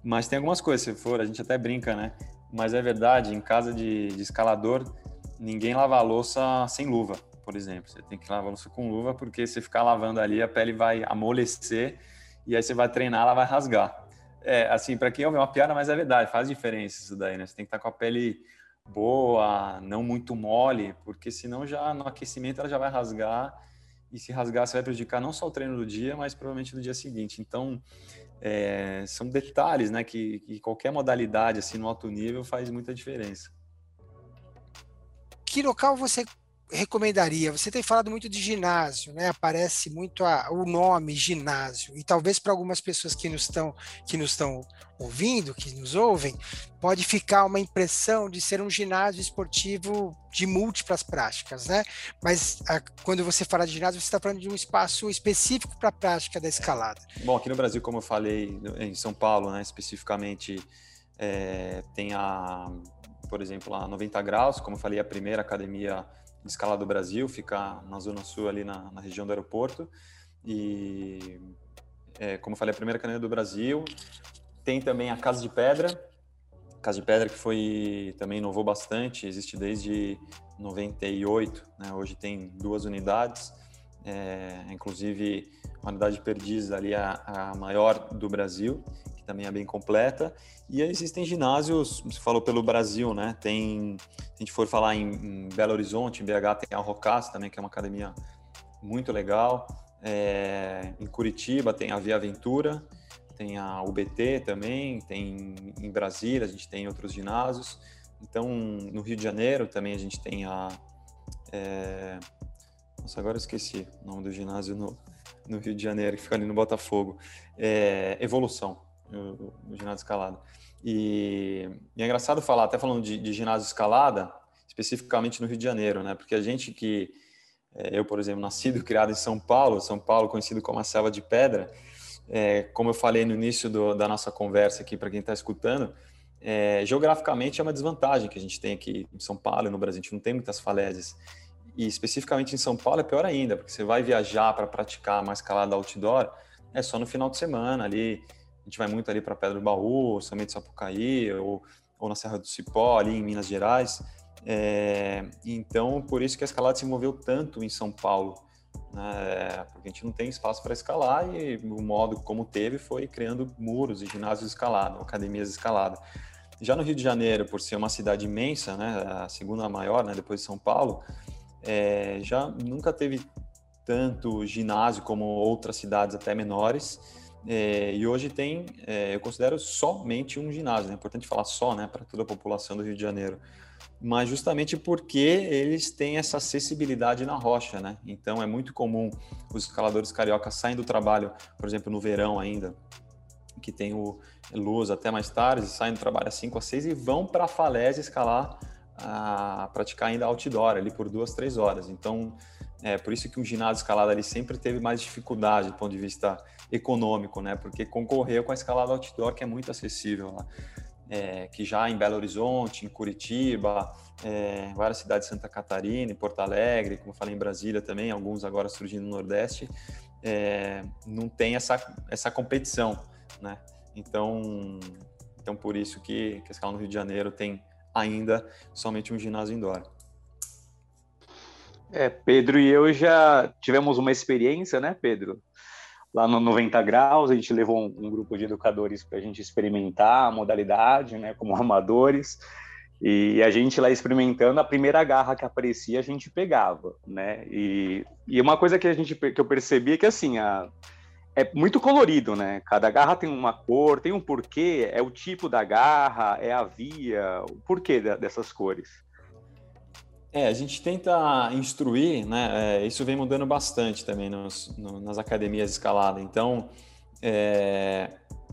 Mas tem algumas coisas, se for, a gente até brinca, né, mas é verdade, em casa de escalador, ninguém lava a louça sem luva, por exemplo. Você tem que lavar a louça com luva, porque se ficar lavando ali, a pele vai amolecer e aí você vai treinar, ela vai rasgar. Assim, para quem ouve uma piada, mas é verdade, faz diferença isso daí, né? Você tem que estar com a pele boa, não muito mole, porque senão já no aquecimento ela já vai rasgar e se rasgar você vai prejudicar não só o treino do dia, mas provavelmente do dia seguinte. Então, são detalhes, né, que qualquer modalidade, assim, no alto nível faz muita diferença. Que local você recomendaria? Você tem falado muito de ginásio, né? Aparece muito o nome ginásio, e talvez para algumas pessoas que nos estão ouvindo, que nos ouvem, pode ficar uma impressão de ser um ginásio esportivo de múltiplas práticas, né? Mas quando você fala de ginásio, você está falando de um espaço específico para a prática da escalada. Bom, aqui no Brasil, como eu falei, em São Paulo, né, especificamente, tem por exemplo, a 90 graus, como eu falei, a primeira academia de escalada do Brasil, fica na Zona Sul, ali na região do aeroporto. E, como eu falei, a primeira academia do Brasil. Tem também a Casa de Pedra. Casa de Pedra que também inovou bastante, existe desde 98, né? Hoje tem 2 unidades, inclusive a unidade de Perdiz, ali a maior do Brasil, também é bem completa. E existem ginásios, você falou pelo Brasil, né? Tem, se a gente for falar em Belo Horizonte, em BH, tem a Rocassi também, que é uma academia muito legal. Em Curitiba tem a Via Aventura, tem a UBT também, tem em Brasília, a gente tem outros ginásios. Então, no Rio de Janeiro também a gente tem Nossa, agora eu esqueci o nome do ginásio no Rio de Janeiro, que fica ali no Botafogo. Evolução. O ginásio escalada. E é engraçado falar, até falando de ginásio escalada, especificamente no Rio de Janeiro, né? Porque a gente eu, por exemplo, nascido e criado em São Paulo conhecido como a Selva de Pedra, como eu falei no início da nossa conversa aqui, para quem está escutando, geograficamente é uma desvantagem que a gente tem aqui em São Paulo e no Brasil, a gente não tem muitas falésias. E especificamente em São Paulo é pior ainda, porque você vai viajar para praticar uma escalada outdoor, é só no final de semana ali. A gente vai muito ali para Pedra do Baú, São Sapucaí, ou na Serra do Cipó, ali em Minas Gerais. Então, por isso que a escalada se moveu tanto em São Paulo, né? Porque a gente não tem espaço para escalar e o modo como teve foi criando muros e ginásios de escalada, academias de escalada. Já no Rio de Janeiro, por ser uma cidade imensa, né, a segunda maior, né, depois de São Paulo, já nunca teve tanto ginásio como outras cidades até menores. E hoje tem, eu considero somente um ginásio, né? É importante falar só, né, para toda a população do Rio de Janeiro, mas justamente porque eles têm essa acessibilidade na rocha, né? Então é muito comum os escaladores cariocas saem do trabalho, por exemplo, no verão ainda, que tem luz até mais tarde, saem do trabalho às 5 às 6 e vão para a falésia escalar, a praticar ainda outdoor ali por 2-3 horas. Então é por isso que um ginásio escalada ali sempre teve mais dificuldade do ponto de vista econômico, né? Porque concorreu com a escalada outdoor, que é muito acessível lá, que já em Belo Horizonte, em Curitiba, várias cidades de Santa Catarina, em Porto Alegre, como eu falei, em Brasília também, alguns agora surgindo no Nordeste, não tem essa competição, né? Então Então, por isso que a escalada no Rio de Janeiro tem ainda somente um ginásio indoor. É, Pedro e eu já tivemos uma experiência, né, Pedro? Lá no 90 graus, a gente levou um grupo de educadores para a gente experimentar a modalidade, né, como amadores. E a gente lá experimentando, a primeira garra que aparecia, a gente pegava, né? E uma coisa que eu percebi é que, assim, é muito colorido, né? Cada garra tem uma cor, tem um porquê, é o tipo da garra, é a via, o porquê dessas cores. É, a gente tenta instruir, né? Isso vem mudando bastante também nas academias de escalada. Então,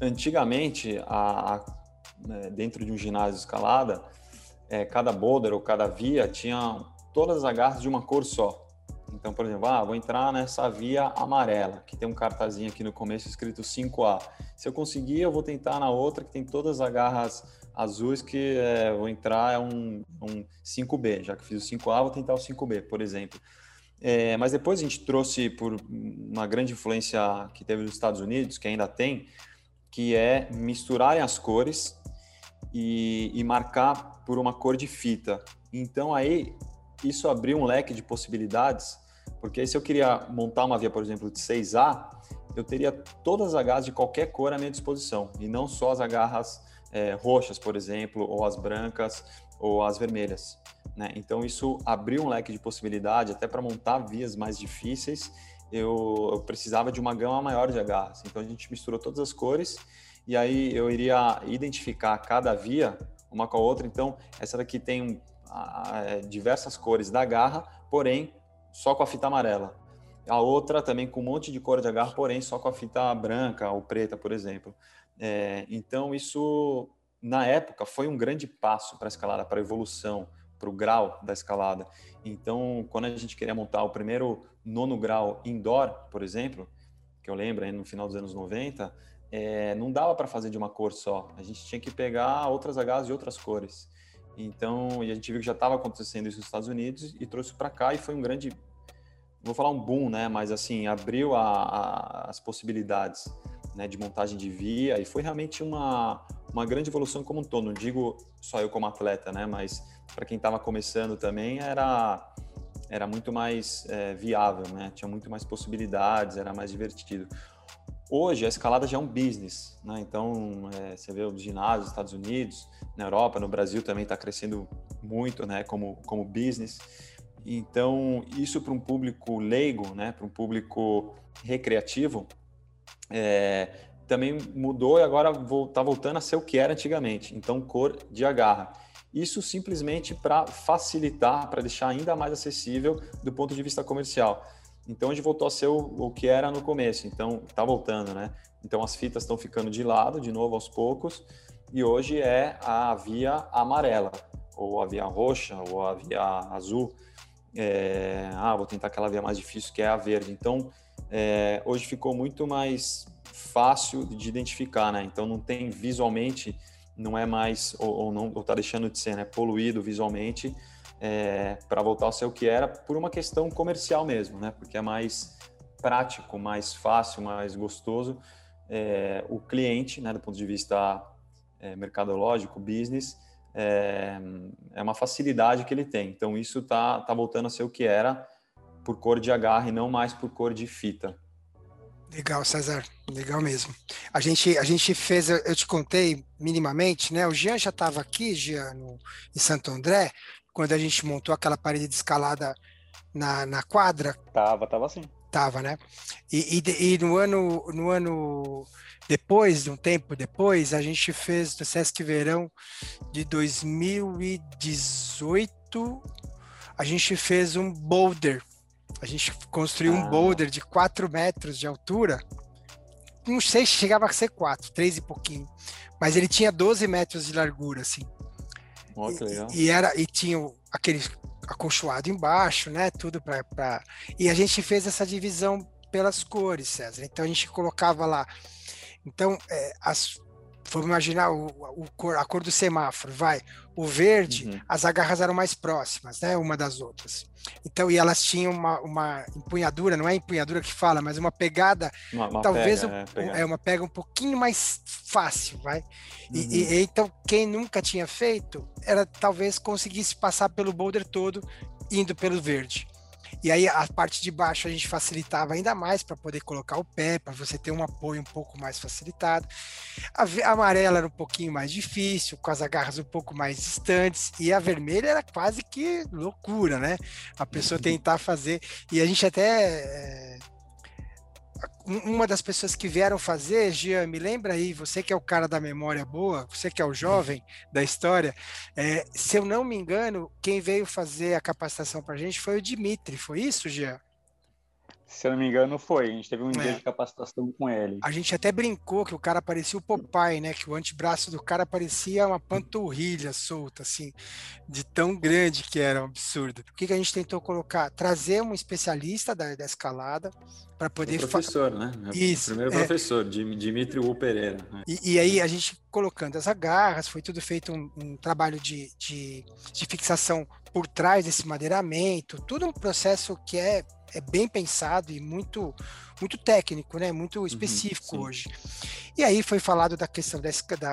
antigamente, dentro de um ginásio de escalada, cada boulder ou cada via tinha todas as garras de uma cor só. Então, por exemplo, vou entrar nessa via amarela, que tem um cartazinho aqui no começo escrito 5A. Se eu conseguir, eu vou tentar na outra, que tem todas as garras azuis, que vou entrar um 5B. Já que eu fiz o 5A, vou tentar o 5B, por exemplo. Mas depois a gente trouxe, por uma grande influência que teve nos Estados Unidos, que ainda tem, que é misturarem as cores e marcar por uma cor de fita. Então, aí, isso abriu um leque de possibilidades, porque aí, se eu queria montar uma via, por exemplo, de 6A, eu teria todas as garras de qualquer cor à minha disposição, e não só as garras roxas, por exemplo, ou as brancas, ou as vermelhas, né? Então, isso abriu um leque de possibilidade, até para montar vias mais difíceis, eu precisava de uma gama maior de agarras. Então, a gente misturou todas as cores, e aí eu iria identificar cada via uma com a outra. Então, essa daqui tem diversas cores da garra, porém só com a fita amarela. A outra também com um monte de cor de agarra, porém só com a fita branca ou preta, por exemplo. Então, isso, na época, foi um grande passo para a escalada, para a evolução, para o grau da escalada. Então, quando a gente queria montar o primeiro 9º grau indoor, por exemplo, que eu lembro aí no final dos anos 90, não dava para fazer de uma cor só. A gente tinha que pegar outras agarras de outras cores. Então, e a gente viu que já estava acontecendo isso nos Estados Unidos e trouxe para cá, e foi um grande, vou falar um boom, né? Mas assim, abriu as possibilidades, né, de montagem de via, e foi realmente uma grande evolução como um todo. Não digo só eu como atleta, né? Mas para quem estava começando também era muito mais viável, né? Tinha muito mais possibilidades, era mais divertido. Hoje, a escalada já é um business, né? Então, você vê os ginásios nos Estados Unidos, na Europa, no Brasil também está crescendo muito, né? Como business. Então, isso para um público leigo, né? Para um público recreativo, também mudou, e agora está voltando a ser o que era antigamente. Então, cor de agarra. Isso simplesmente para facilitar, para deixar ainda mais acessível do ponto de vista comercial. Então, a gente voltou a ser o que era no começo. Então, está voltando, né? Então, as fitas estão ficando de lado, de novo, aos poucos. E hoje é a via amarela, ou a via roxa, ou a via azul. Vou tentar aquela via mais difícil, que é a verde. Então, hoje ficou muito mais fácil de identificar, né? Então, não tem visualmente, não é mais, ou está deixando de ser, né, poluído visualmente, para voltar a ser o que era, por uma questão comercial mesmo, né? Porque é mais prático, mais fácil, mais gostoso. O cliente, né, do ponto de vista mercadológico, business, é uma facilidade que ele tem. Então, isso está voltando a ser o que era, por cor de agarra e não mais por cor de fita. Legal, César, legal mesmo. A gente fez, eu te contei minimamente, né? O Jean já estava aqui, Jean, em Santo André, quando a gente montou aquela parede de escalada na quadra. Tava assim. Tava, né? E no ano depois, de um tempo depois, a gente fez no Sesc Verão de 2018, a gente fez um boulder. A gente construiu um boulder de 4 metros de altura. Não sei se chegava a ser 4, 3 e pouquinho. Mas ele tinha 12 metros de largura, assim. Oh, que legal. E tinha aquele acolchoado embaixo, né? Tudo pra... E a gente fez essa divisão pelas cores, César. Então, a gente colocava lá. Então, vamos imaginar a cor do semáforo, vai, o verde, as agarras eram mais próximas, né, uma das outras. Então, e elas tinham uma empunhadura, não é empunhadura que fala, mas uma pegada, uma pega um pouquinho mais fácil, vai. E então, quem nunca tinha feito, era talvez conseguisse passar pelo boulder todo, indo pelo verde. E aí a parte de baixo a gente facilitava ainda mais para poder colocar o pé, para você ter um apoio um pouco mais facilitado. A amarela era um pouquinho mais difícil, com as agarras um pouco mais distantes, e a vermelha era quase que loucura, né? A pessoa tentar fazer, e a gente até... Uma das pessoas que vieram fazer, Gian, me lembra aí, você que é o cara da memória boa, você que é o jovem da história, se eu não me engano, quem veio fazer a capacitação para a gente foi o Dimitri, foi isso, Gian? Se eu não me engano, foi. A gente teve um dia de capacitação com ele. A gente até brincou que o cara parecia o Popeye, né? Que o antebraço do cara parecia uma panturrilha solta, assim, de tão grande que era, um absurdo. O que, que a gente tentou colocar? Trazer um especialista da escalada para poder... professor, né? Isso. Primeiro professor, Dimitri Wu Pereira. Né? E aí a gente colocando as agarras, foi tudo feito um trabalho de fixação por trás desse madeiramento, tudo um processo que é bem pensado e muito, muito técnico, né? Muito específico hoje. E aí foi falado da questão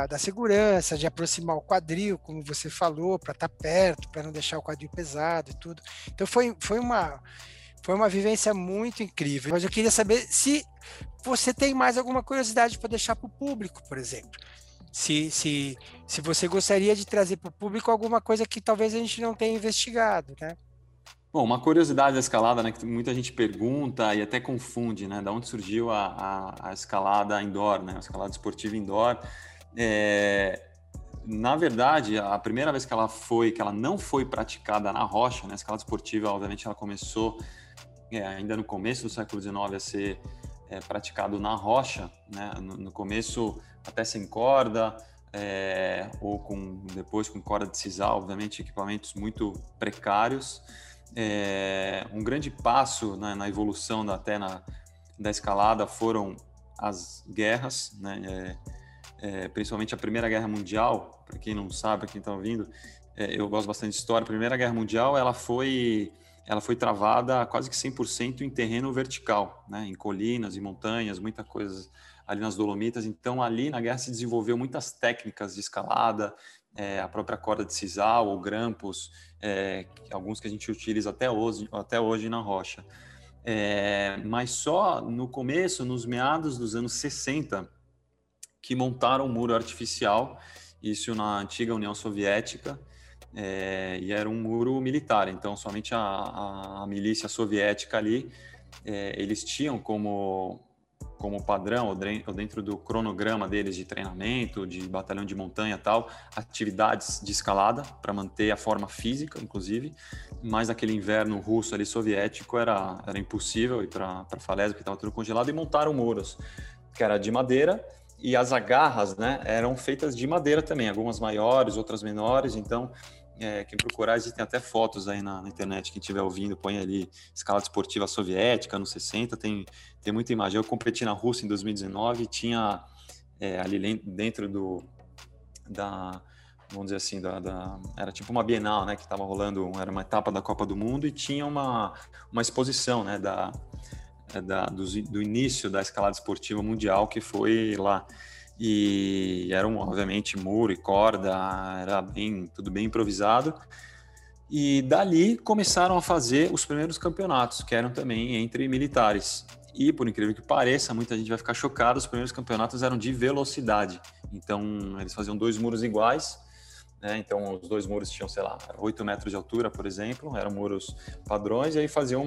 da segurança, de aproximar o quadril, como você falou, para estar perto, para não deixar o quadril pesado e tudo. Então foi uma vivência muito incrível. Mas eu queria saber se você tem mais alguma curiosidade para deixar para o público, por exemplo. Se você gostaria de trazer para o público alguma coisa que talvez a gente não tenha investigado, né? Bom, uma curiosidade da escalada, né, que muita gente pergunta e até confunde, né, da onde surgiu a escalada indoor, né, a escalada esportiva indoor. Na verdade, a primeira vez que ela não foi praticada na rocha, né, a escalada esportiva, obviamente, ela começou ainda no começo do século XIX a ser praticado na rocha, né, no começo até sem corda, ou depois com corda de sisal, obviamente, equipamentos muito precários. Um grande passo na evolução da escalada foram as guerras, né? Principalmente a Primeira Guerra Mundial. Para quem não sabe, para quem está ouvindo, eu gosto bastante de história. A Primeira Guerra Mundial ela foi travada quase que 100% em terreno vertical, né? Em colinas e montanhas, muita coisa ali nas Dolomitas. Então, ali na guerra se desenvolveu muitas técnicas de escalada, a própria corda de sisal ou grampos, alguns que a gente utiliza até hoje na rocha. Mas só no começo, nos meados dos anos 60, que montaram um muro artificial, isso na antiga União Soviética, e era um muro militar. Então, somente a milícia soviética ali, eles tinham como padrão, ou dentro do cronograma deles de treinamento, de batalhão de montanha e tal, atividades de escalada para manter a forma física, inclusive, mas naquele inverno russo ali soviético era impossível ir para a falésia, porque estava tudo congelado, e montaram muros, que era de madeira, e as agarras, né, eram feitas de madeira também, algumas maiores, outras menores. Então, quem procurar, existem até fotos aí na internet, quem estiver ouvindo, põe ali escalada esportiva soviética, nos 60, tem muita imagem. Eu competi na Rússia em 2019 e tinha ali dentro vamos dizer assim, era tipo uma Bienal, né, que estava rolando, era uma etapa da Copa do Mundo, e tinha uma exposição, né, do início da escalada esportiva mundial, que foi lá. E era, obviamente, muro e corda, era tudo bem improvisado. E dali começaram a fazer os primeiros campeonatos, que eram também entre militares. E, por incrível que pareça, muita gente vai ficar chocada, os primeiros campeonatos eram de velocidade. Então, eles faziam dois muros iguais, né? Então, os dois muros tinham, sei lá, 8 metros de altura, por exemplo, eram muros padrões, e aí fazia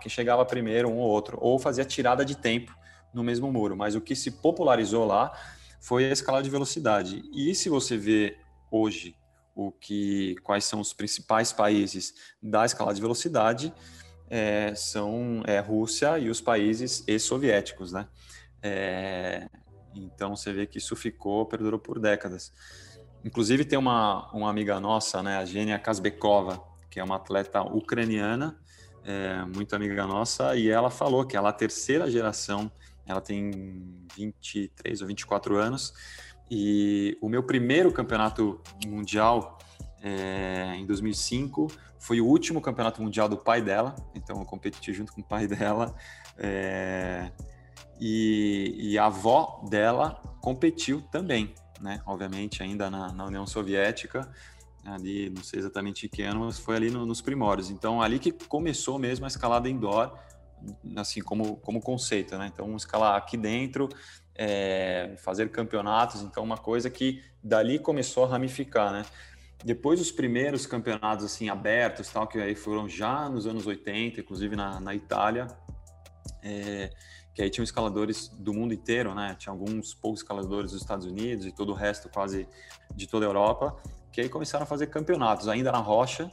quem chegava primeiro, um ou outro, ou fazia tirada de tempo no mesmo muro. Mas o que se popularizou lá foi a escalada de velocidade. E se você vê hoje quais são os principais países da escalada de velocidade, são Rússia e os países ex-soviéticos, né? Então você vê que isso perdurou por décadas. Inclusive tem uma amiga nossa, né, a Gênia Kasbekova, que é uma atleta ucraniana, muito amiga nossa, e ela falou que ela é a terceira geração. Ela tem 23 ou 24 anos E o meu primeiro campeonato mundial em 2005 foi o último campeonato mundial do pai dela, então eu competi junto com o pai dela, e a avó dela competiu também, né? Obviamente ainda na União Soviética, ali não sei exatamente em que ano, mas foi ali nos primórdios. Então ali que começou mesmo a escalada indoor, assim como conceito, né? Então escalar aqui dentro, fazer campeonatos, então uma coisa que dali começou a ramificar, né? Depois os primeiros campeonatos assim abertos, tal, que aí foram já nos anos 80, inclusive na Itália, que aí tinham escaladores do mundo inteiro, né? Tinha alguns poucos escaladores dos Estados Unidos e todo o resto quase de toda a Europa, que aí começaram a fazer campeonatos, ainda na rocha,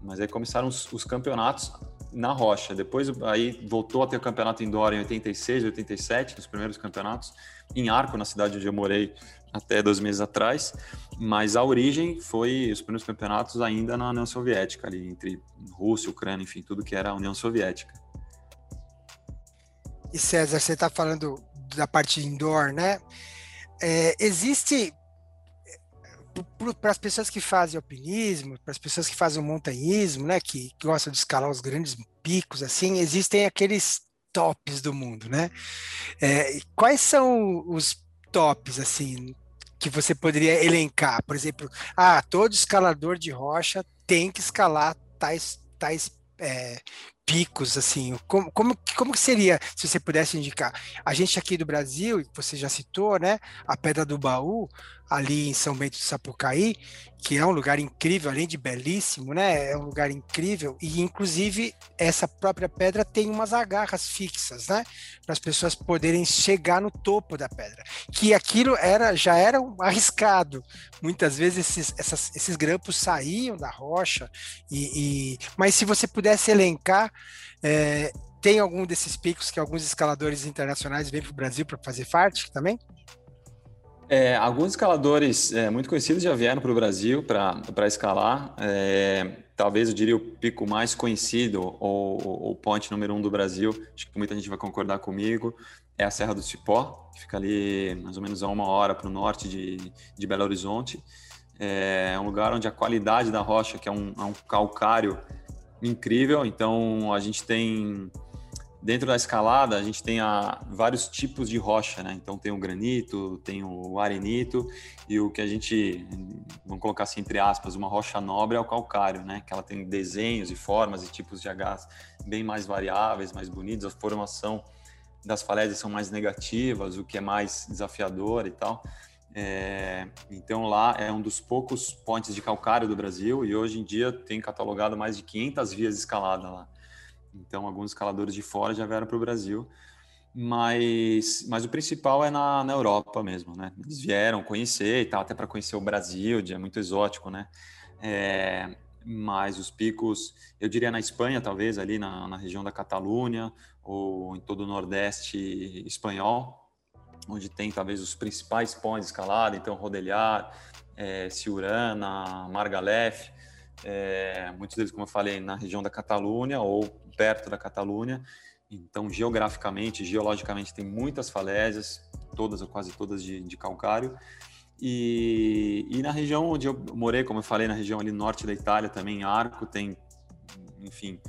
mas aí começaram os campeonatos na rocha. Depois aí voltou a ter o campeonato indoor em 86, 87, os primeiros campeonatos, em Arco, na cidade onde eu morei até 2 meses atrás, mas a origem foi os primeiros campeonatos ainda na União Soviética, ali entre Rússia, Ucrânia, enfim, tudo que era a União Soviética. E César, você está falando da parte indoor, né? Existe, para as pessoas que fazem alpinismo, para as pessoas que fazem montanhismo, né, que gostam de escalar os grandes picos, assim, existem aqueles tops do mundo, né? Quais são os tops, assim, que você poderia elencar? Por exemplo, todo escalador de rocha tem que escalar tais picos, assim. Como que seria, se você pudesse indicar? A gente aqui do Brasil, você já citou, né, a Pedra do Baú, ali em São Bento do Sapucaí, que é um lugar incrível, além de belíssimo, né, é um lugar incrível, e inclusive essa própria pedra tem umas agarras fixas, né, para as pessoas poderem chegar no topo da pedra, que aquilo já era arriscado, muitas vezes esses grampos saíam da rocha, mas se você pudesse elencar, tem algum desses picos que alguns escaladores internacionais vêm para o Brasil para fazer parte também? Alguns escaladores muito conhecidos já vieram para o Brasil para escalar. Talvez eu diria o pico mais conhecido, ou o ponte número 1 do Brasil, acho que muita gente vai concordar comigo, é a Serra do Cipó, que fica ali mais ou menos a 1 hora para o norte de Belo Horizonte. É um lugar onde a qualidade da rocha, que é um calcário incrível, então a gente tem... Dentro da escalada, a gente tem vários tipos de rocha, né? Então tem o granito, tem o arenito, e o que a gente, vamos colocar assim entre aspas, uma rocha nobre é o calcário, né? Que ela tem desenhos e formas e tipos de agarras bem mais variáveis, mais bonitos, a formação das falésias são mais negativas, o que é mais desafiador e tal. Então lá é um dos poucos pontes de calcário do Brasil, e hoje em dia tem catalogado mais de 500 vias de escalada lá. Então, alguns escaladores de fora já vieram para o Brasil, mas o principal é na Europa mesmo, né? Eles vieram conhecer e tal, até para conhecer o Brasil, é muito exótico, né? Mas os picos, eu diria na Espanha, talvez, ali na região da Catalunha, ou em todo o Nordeste espanhol, onde tem, talvez, os principais pontos de escalada, então Rodellar, Ciurana, Margalef, muitos deles, como eu falei, na região da Catalunha ou perto da Catalunha. Então, geologicamente, tem muitas falésias, todas ou quase todas de calcário. E na região onde eu morei, como eu falei, na região ali norte da Itália, também em Arco, tem, enfim,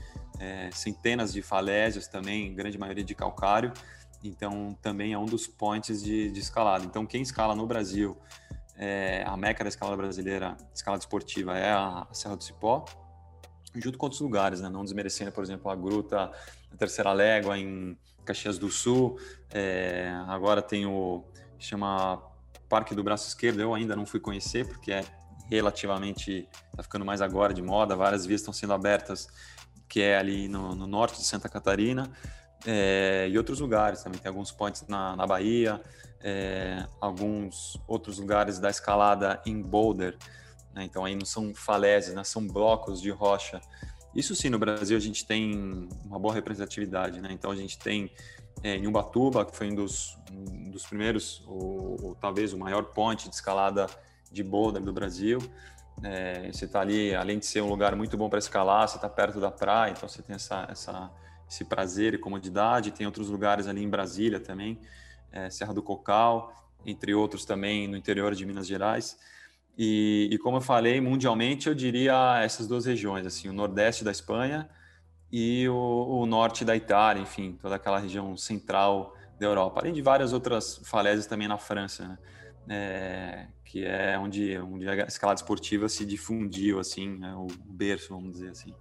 centenas de falésias também, grande maioria de calcário. Então, também é um dos pontes de escalada. Então, quem escala no Brasil... a meca da escalada brasileira, escalada esportiva, é a Serra do Cipó, junto com outros lugares, né? Não desmerecendo, por exemplo, a Gruta Terceira Légua em Caxias do Sul. Agora tem o que chama Parque do Braço Esquerdo, eu ainda não fui conhecer, porque é relativamente, tá ficando mais agora de moda, várias vias estão sendo abertas, que é ali no norte de Santa Catarina, e outros lugares também, tem alguns pontes na Bahia, alguns outros lugares da escalada em Boulder, né? Então aí não são falésias, né? São blocos de rocha. Isso sim, no Brasil a gente tem uma boa representatividade, né? Então a gente tem em Ubatuba, que foi um dos primeiros, ou talvez o maior ponte de escalada de Boulder do Brasil. Você está ali, além de ser um lugar muito bom para escalar, você está perto da praia, então você tem esse prazer e comodidade. Tem outros lugares ali em Brasília também, Serra do Cocal, entre outros também no interior de Minas Gerais. E como eu falei, mundialmente eu diria essas duas regiões, assim, o nordeste da Espanha e o norte da Itália, enfim, toda aquela região central da Europa, além de várias outras falésias também na França, né? Que é onde a escalada esportiva se difundiu, assim, né? O berço, vamos dizer assim.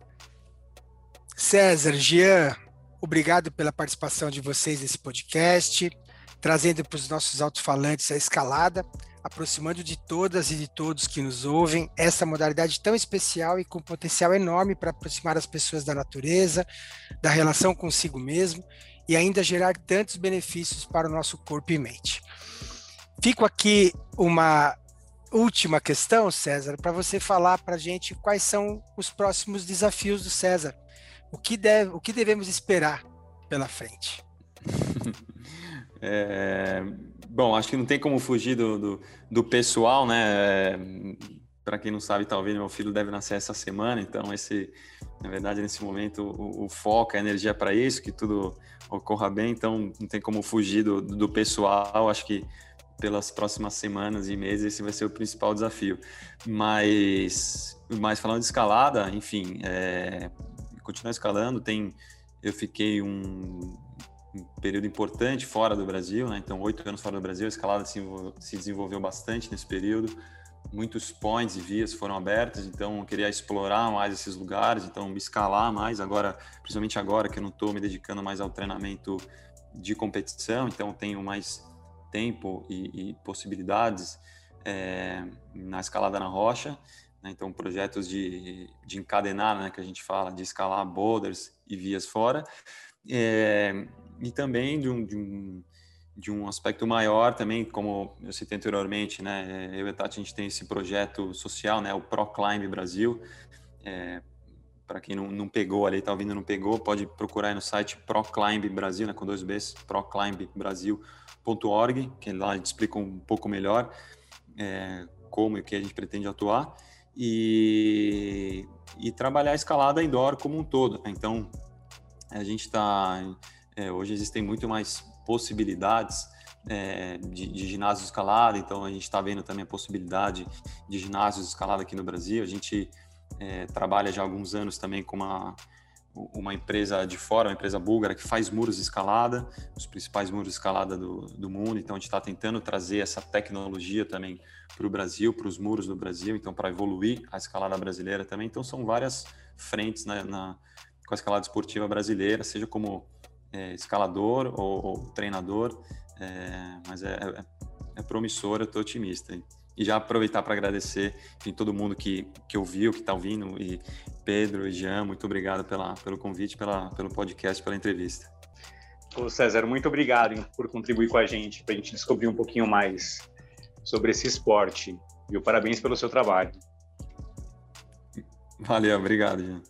César, Jean, obrigado pela participação de vocês nesse podcast, trazendo para os nossos alto-falantes a escalada, aproximando de todas e de todos que nos ouvem essa modalidade tão especial e com potencial enorme para aproximar as pessoas da natureza, da relação consigo mesmo e ainda gerar tantos benefícios para o nosso corpo e mente. Fico aqui uma última questão, César, para você falar para a gente quais são os próximos desafios do César, o que devemos esperar pela frente. Bom, acho que não tem como fugir do pessoal, né? Para quem não sabe, talvez meu filho deve nascer essa semana, então na verdade, nesse momento, o foco, a energia é para isso, que tudo ocorra bem, então não tem como fugir do pessoal. Acho que pelas próximas semanas e meses esse vai ser o principal desafio. Mas falando de escalada, enfim, continuar escalando, eu fiquei um período importante fora do Brasil, né? Então 8 anos fora do Brasil, a escalada se desenvolveu bastante nesse período, muitos points e vias foram abertas, então eu queria explorar mais esses lugares, então me escalar mais agora, principalmente agora que eu não estou me dedicando mais ao treinamento de competição, então tenho mais tempo e possibilidades na escalada na rocha, né? Então projetos de encadenar, né, que a gente fala, de escalar boulders e vias fora, e também de um aspecto maior também, como eu citei anteriormente, né? Eu e a Tati, a gente tem esse projeto social, né? O ProClimb Brasil. Para quem não pegou ali, tá ouvindo, não pegou, pode procurar aí no site ProClimb Brasil, né? Com 2 Bs, proclimbbrasil.org, que lá a gente explica um pouco melhor como e o que a gente pretende atuar e trabalhar a escalada indoor como um todo. Então, a gente está... hoje existem muito mais possibilidades de ginásios de escalada, então a gente está vendo também a possibilidade de ginásios de escalada aqui no Brasil. A gente trabalha já há alguns anos também com uma empresa de fora, uma empresa búlgara que faz muros de escalada, os principais muros de escalada do mundo, então a gente está tentando trazer essa tecnologia também para o Brasil, para os muros do Brasil, então para evoluir a escalada brasileira também. Então são várias frentes com a escalada esportiva brasileira, seja como escalador ou treinador, mas é promissor, eu estou otimista. E já aproveitar para agradecer, enfim, todo mundo que ouviu, que está ouvindo, e Pedro e Jean, muito obrigado pelo convite, pelo podcast, pela entrevista. Ô César, muito obrigado por contribuir com a gente, para a gente descobrir um pouquinho mais sobre esse esporte, e parabéns pelo seu trabalho. Valeu, obrigado, Jean.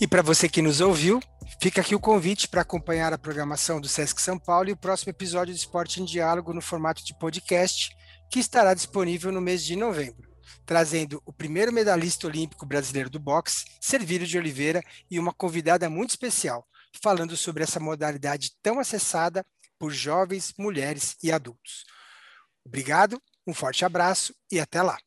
E para você que nos ouviu, fica aqui o convite para acompanhar a programação do Sesc São Paulo e o próximo episódio do Esporte em Diálogo no formato de podcast, que estará disponível no mês de novembro, trazendo o primeiro medalhista olímpico brasileiro do boxe, Servírio de Oliveira, e uma convidada muito especial, falando sobre essa modalidade tão acessada por jovens, mulheres e adultos. Obrigado, um forte abraço e até lá!